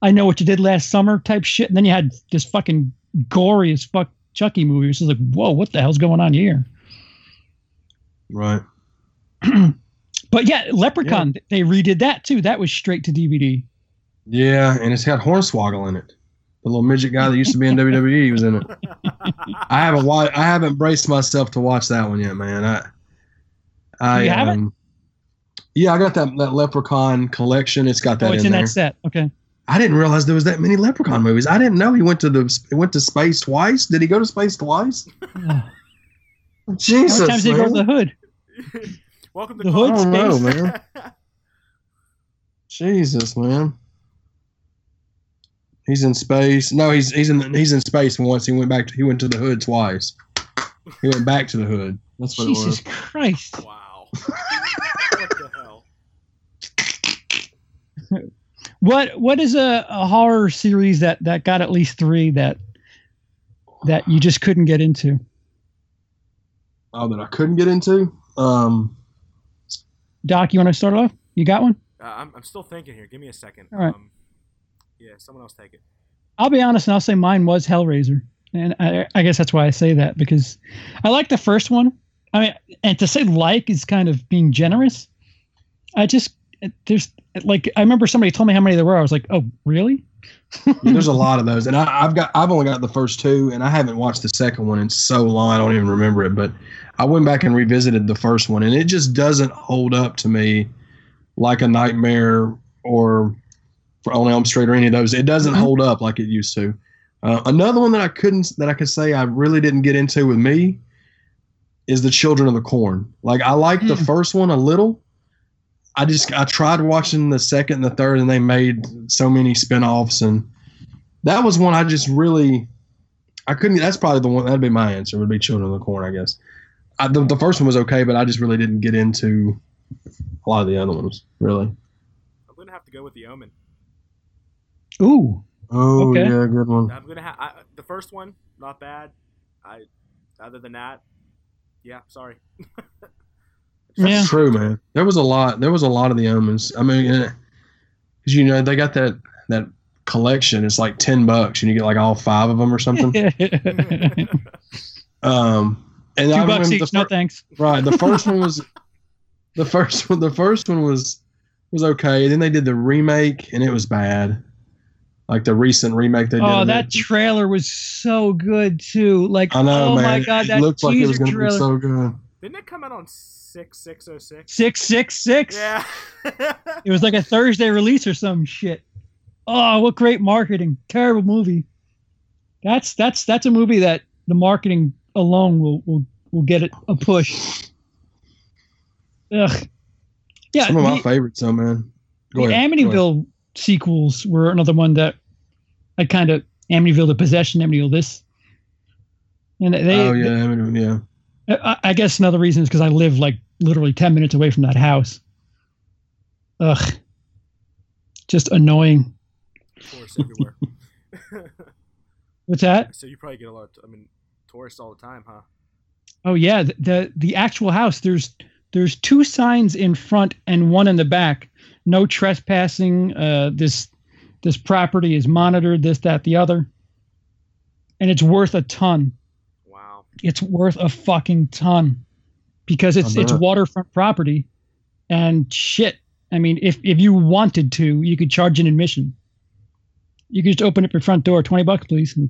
I Know What You Did Last Summer type shit, and then you had this fucking gory as fuck Chucky movie. It was just like, whoa, what the hell's going on here? Right. But yeah, Leprechaun. Yeah. They redid that too. That was straight to DVD. Yeah, and it's got Hornswoggle in it. The little midget guy that used to be in WWE, he was in it. I haven't braced myself to watch that one yet, man. You haven't? Yeah, I got that Leprechaun collection. It's got that. Oh, it's in that set. Okay. I didn't realize there was that many Leprechaun movies. I didn't know he went to space twice. Did he go to space twice? Jesus. How many times did he go to the hood? Welcome to the hood space, man. Jesus, man. He's in space. No, he's in space once. He went to the hood twice. He went back to the hood. That's what Jesus it was. Jesus Christ. Wow. What the hell? What is a horror series that got at least three that you just couldn't get into? Oh, that I couldn't get into? Doc, you want to start off? You got one? I'm still thinking here. Give me a second. All right. Yeah, someone else take it. I'll be honest, and I'll say mine was Hellraiser. And I guess that's why I say that, because I like the first one. I mean, and to say like is kind of being generous. I remember somebody told me how many there were. I was like, oh, really? Yeah, there's a lot of those. And I've only got the first two, and I haven't watched the second one in so long. I don't even remember it. But I went back and revisited the first one, and it just doesn't hold up to me like a Nightmare or on Elm Street or any of those. It doesn't hold up like it used to. Another one that I could say I really didn't get into with me is the Children of the Corn. Like, I liked the first one a little. I tried watching the second and the third, and they made so many spinoffs, and that was one I just really I couldn't. That's probably the one that'd be my answer. Would be Children of the Corn, I guess. The first one was okay, but I just really didn't get into a lot of the other ones. Really, I'm gonna have to go with The Omen. Ooh. Oh, okay. Yeah, good one. I'm gonna the first one, not bad. Other than that, yeah, sorry. That's true, man. There was a lot of The Omens. I mean, because they got that collection. It's like $10, and you get like all five of them or something. And $2 each. No thanks. Right. The first one was okay. And then they did the remake, and it was bad. Like the recent remake they did. Oh, that trailer was so good too. Like, I know, oh man. My God, that looked like it was going to be so good. Didn't it come out on 6/6/06? 6/6/06. Yeah. It was like a Thursday release or some shit. Oh, what great marketing! Terrible movie. That's a movie that the marketing alone will get it a push. Ugh. Yeah. Some of my favorites, though, man. Go ahead. Amityville sequels were another one that I kind of Amityville: The Possession, Amityville this, and Amityville, yeah. I guess another reason is because I live like literally 10 minutes away from that house. Ugh, just annoying. Tourists everywhere. What's that? So you probably get a lot of tourists all the time, huh? Oh yeah, the actual house. There's two signs in front and one in the back. No trespassing. This property is monitored. This, that, the other, and it's worth a ton. Wow! It's worth a fucking ton because it's waterfront property, and shit. I mean, if you wanted to, you could charge an admission. You could just open up your front door, $20, please, and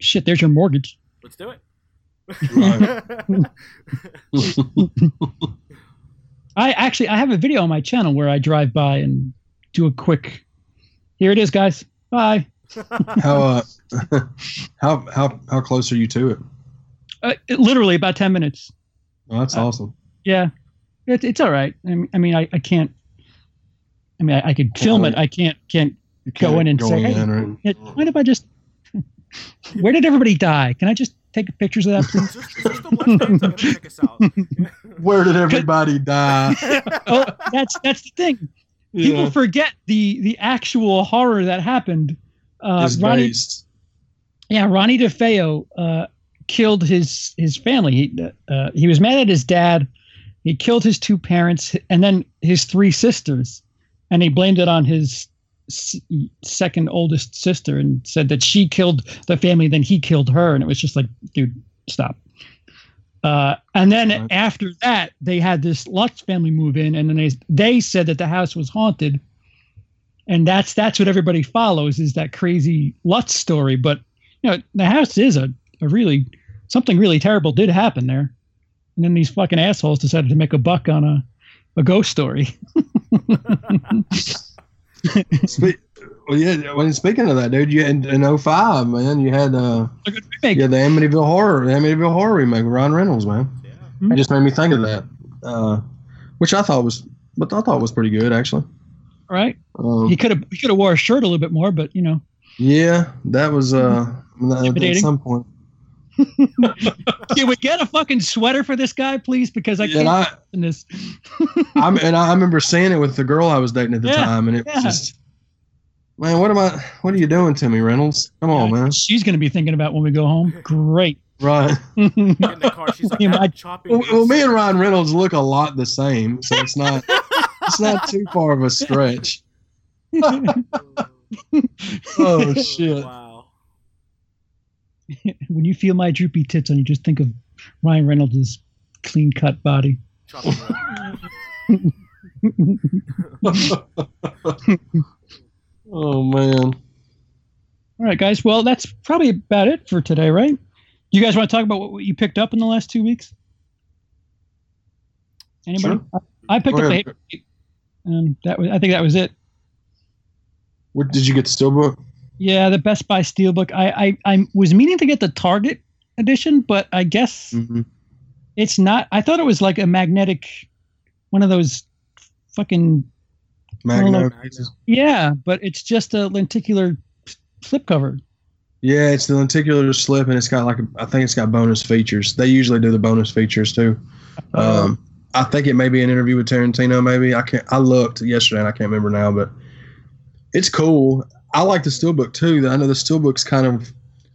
shit. There's your mortgage. Let's do it. I have a video on my channel where I drive by and do a quick. Here it is, guys. Bye. How close are you to it? Literally about 10 minutes. Oh, that's awesome. Yeah, it's all right. I can't. I could film it. I can't go in and say, hey, why did I just? Where did everybody die? Can I just take pictures of that, please? Just the one thing that's going to take us out. Where did everybody die? Oh, that's the thing. Yeah. People forget the actual horror that happened. Ronnie DeFeo killed his family. He was mad at his dad. He killed his two parents and then his three sisters, and he blamed it on his second oldest sister and said that she killed the family, then he killed her, and it was just like, dude, stop. And then after that, they had this Lutz family move in, and then they said that the house was haunted, and that's what everybody follows is that crazy Lutz story. But you know, the house is a really something really terrible did happen there, and then these fucking assholes decided to make a buck on a ghost story. Speaking of that, dude, you had in 2005, man. You had the Amityville Horror, remake, Ryan Reynolds, man. Yeah. Mm-hmm. It just made me think of that, which I thought was pretty good, actually. right? He could have wore a shirt a little bit more, but you know. Yeah, that was at some point. Can we get a fucking sweater for this guy, please? Because I can't in this. I remember seeing it with the girl I was dating at the time, and it was just, man, what are you doing to me, Reynolds? Come on, man. She's gonna be thinking about when we go home. Great. Right. In the car, she's like, well, me and Ryan Reynolds look a lot the same, so it's not too far of a stretch. Oh shit. Wow. When you feel my droopy tits on you, just think of Ryan Reynolds' clean cut body. Oh man. All right, guys. Well, that's probably about it for today, right? You guys want to talk about what you picked up in the last 2 weeks? Anybody? Sure. I picked up the I think that was it. What did you get, the Steelbook? Yeah, the Best Buy Steelbook. I was meaning to get the Target edition, but I guess it's not. I thought it was like a magnetic, one of those fucking magnet. Yeah, but it's just a lenticular slip cover. Yeah, it's the lenticular slip, and it's got like I think it's got bonus features. They usually do the bonus features too. I think it may be an interview with Tarantino. Maybe I looked yesterday, and I can't remember now, but it's cool. I like the steelbook too. I know the steelbook's kind of.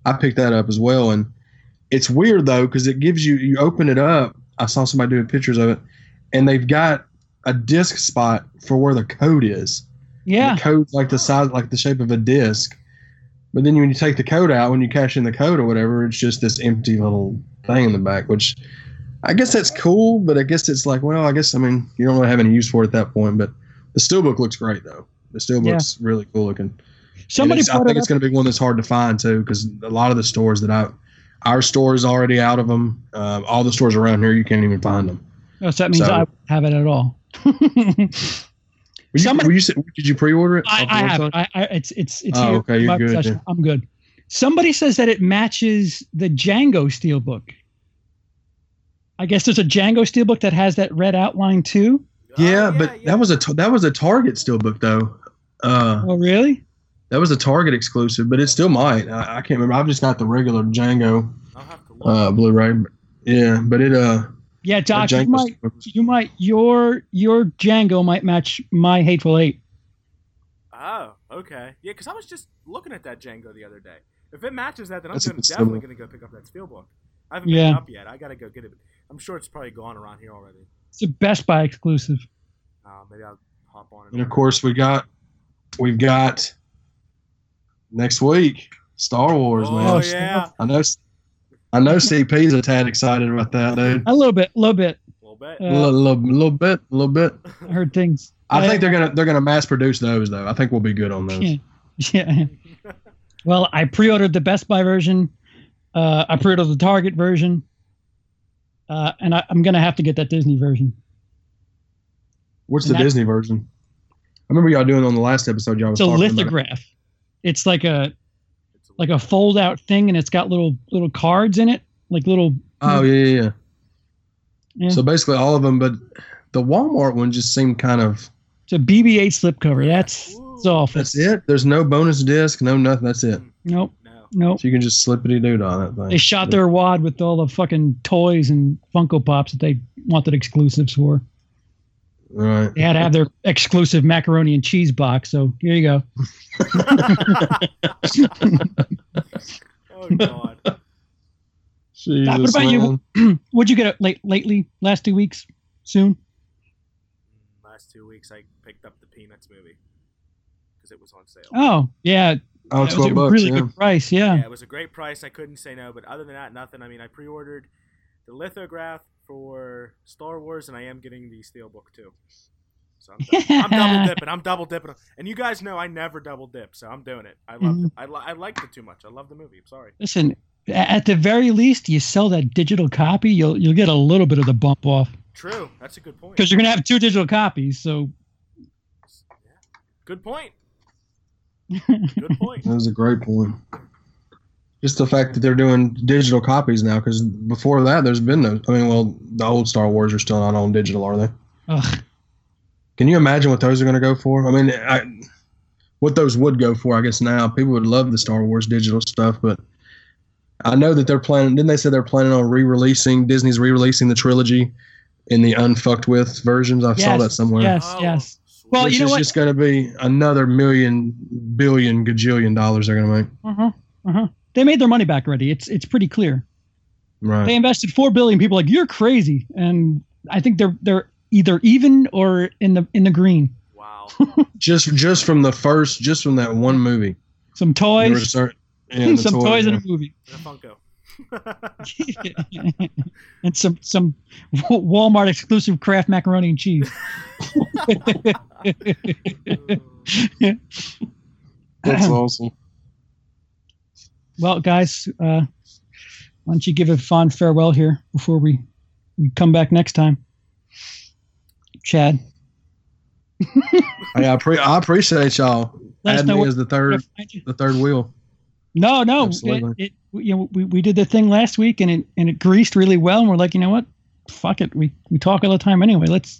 I picked that up as well, and it's weird though because it gives you. You open it up. I saw somebody doing pictures of it, and they've got a disc spot for where the code is. Yeah, and the code's like the size, like the shape of a disc. But then when you take the code out, when you cash in the code or whatever, it's just this empty little thing in the back, which I guess that's cool, but I guess it's like, well, I guess, I mean, you don't really have any use for it at that point, but the steelbook looks great, though. The steelbook's really cool looking. I think it's going to be one that's hard to find, too, because a lot of the stores our store is already out of them. All the stores around here, you can't even find them. Oh, so that means I wouldn't have it at all. Did you pre-order it? I have it. It's here. Okay, you're good. Session. I'm good. Somebody says that it matches the Django Steelbook. I guess there's a Django Steelbook that has that red outline too. Yeah, that was a Target Steelbook though. Oh really? That was a Target exclusive, but it still might. I can't remember. I've just got the regular Django Blu-ray. Yeah, but it Yeah, Doc, your Django might match my Hateful Eight. Oh, okay. Yeah, because I was just looking at that Django the other day. If it matches that, then I'm definitely going to go pick up that steelbook. I haven't picked it up yet. I got to go get it. I'm sure it's probably gone around here already. It's a Best Buy exclusive. Maybe I'll hop on it. And of course, we've got next week Star Wars, man. Oh yeah, I know CP's a tad excited about that, dude. A little bit. I heard things. I think they're gonna mass produce those though. I think we'll be good on those. Yeah. Well, I pre-ordered the Best Buy version. I pre-ordered the Target version. And I'm gonna have to get that Disney version. What's the Disney version? I remember y'all doing on the last episode. Y'all was talking about it. It's a lithograph. It's like a. Like a fold-out thing, and it's got little cards in it, like little. Oh yeah. So basically, all of them, but the Walmart one just seemed kind of. It's a BB-8 slipcover. That's awful. That's it. There's no bonus disc, no nothing. That's it. Nope. So you can just slippity dood on that thing. They shot their wad with all the fucking toys and Funko Pops that they wanted exclusives for. Right. They had to have their exclusive macaroni and cheese box, so here you go. Oh, God. Jesus, what about you? What'd you get lately? Last 2 weeks? Soon? Last 2 weeks, I picked up the Peanuts movie because it was on sale. Oh, yeah. Oh, it's $12. Really good price, yeah. Yeah, it was a great price. I couldn't say no, but other than that, nothing. I mean, I pre-ordered the lithograph for Star Wars, and I am getting the Steelbook too. So I'm double dipping. And you guys know I never double dip, so I'm doing it. I love it. I liked it too much. I love the movie. I'm sorry. Listen, at the very least, you sell that digital copy, you'll get a little bit of the bump off. True. That's a good point. Because you're going to have two digital copies, so. Yeah. Good point. Good point. That was a great point. Just the fact that they're doing digital copies now, because before that, there's been no. I mean, well, the old Star Wars are still not on digital, are they? Ugh. Can you imagine what those are going to go for? I mean, what those would go for, I guess now. People would love the Star Wars digital stuff, but I know that they're planning – didn't they say they're planning on re-releasing – Disney's re-releasing the trilogy in the unfucked with versions? I saw that somewhere. Yes. Well, which is just going to be another billion, gajillion dollars they're going to make. They made their money back already. It's pretty clear. Right. They invested $4 billion. People are like, you're crazy, and I think they're either even or in the green. Wow. just from the first, just from that one movie. Some toys. Some toys in a movie. And a Funko. And some Walmart exclusive Kraft macaroni and cheese. That's awesome. Well, guys, why don't you give a fond farewell here before we come back next time, Chad? I appreciate y'all. Add me as the third wheel. No, we did the thing last week and it greased really well, and we're like, you know what, fuck it, we talk all the time anyway. Let's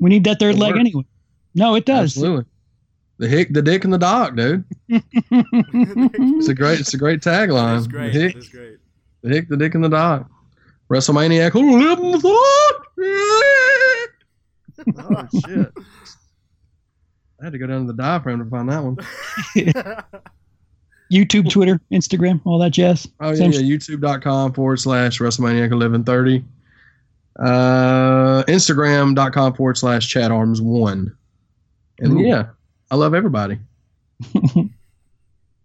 we need that third leg anyway. No, it does. Absolutely. The hick, the dick, and the dog, dude. It's a great tagline. It's great. It's great. The hick, the dick, and the dog. WrestleManiac. Oh shit! I had to go down to the diaphragm to find that one. YouTube, Twitter, Instagram, all that jazz. Oh yeah, YouTube.com/WrestleManiac 1130. Instagram.com/ChadArms1. And yeah. I love everybody.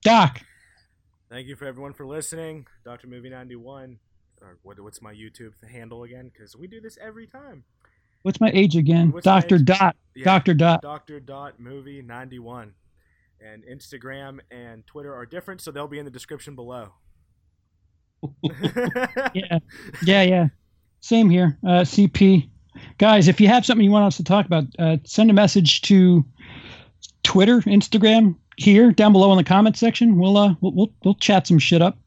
Doc. Thank you for everyone for listening. Dr. Movie 91. Or what's my YouTube handle again? Because we do this every time. What's my age again? Dr. Movie 91. And Instagram and Twitter are different, so they'll be in the description below. Yeah. Same here. CP. Guys, if you have something you want us to talk about, send a message to Twitter, Instagram, here down below in the comments section. We'll chat some shit up.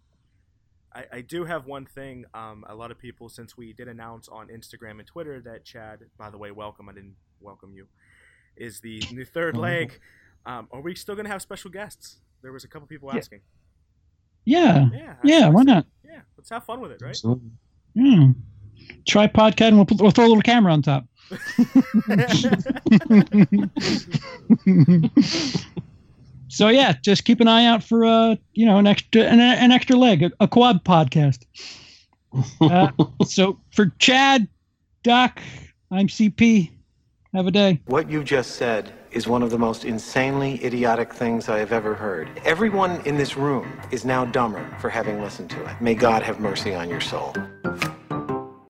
I do have one thing. A lot of people, since we did announce on Instagram and Twitter that Chad, by the way, welcome. I didn't welcome you. Is the new third leg? Are we still gonna have special guests? There was a couple people asking. Yeah. Why not? Yeah, let's have fun with it, right? Absolutely. Yeah. Try podcast, and we'll throw a little camera on top. So yeah, just keep an eye out for an extra leg, a quad podcast. So for Chad, Doc, I'm CP. Have a day. What you just said is one of the most insanely idiotic things I have ever heard. Everyone in this room is now dumber for having listened to it. May God have mercy on your soul.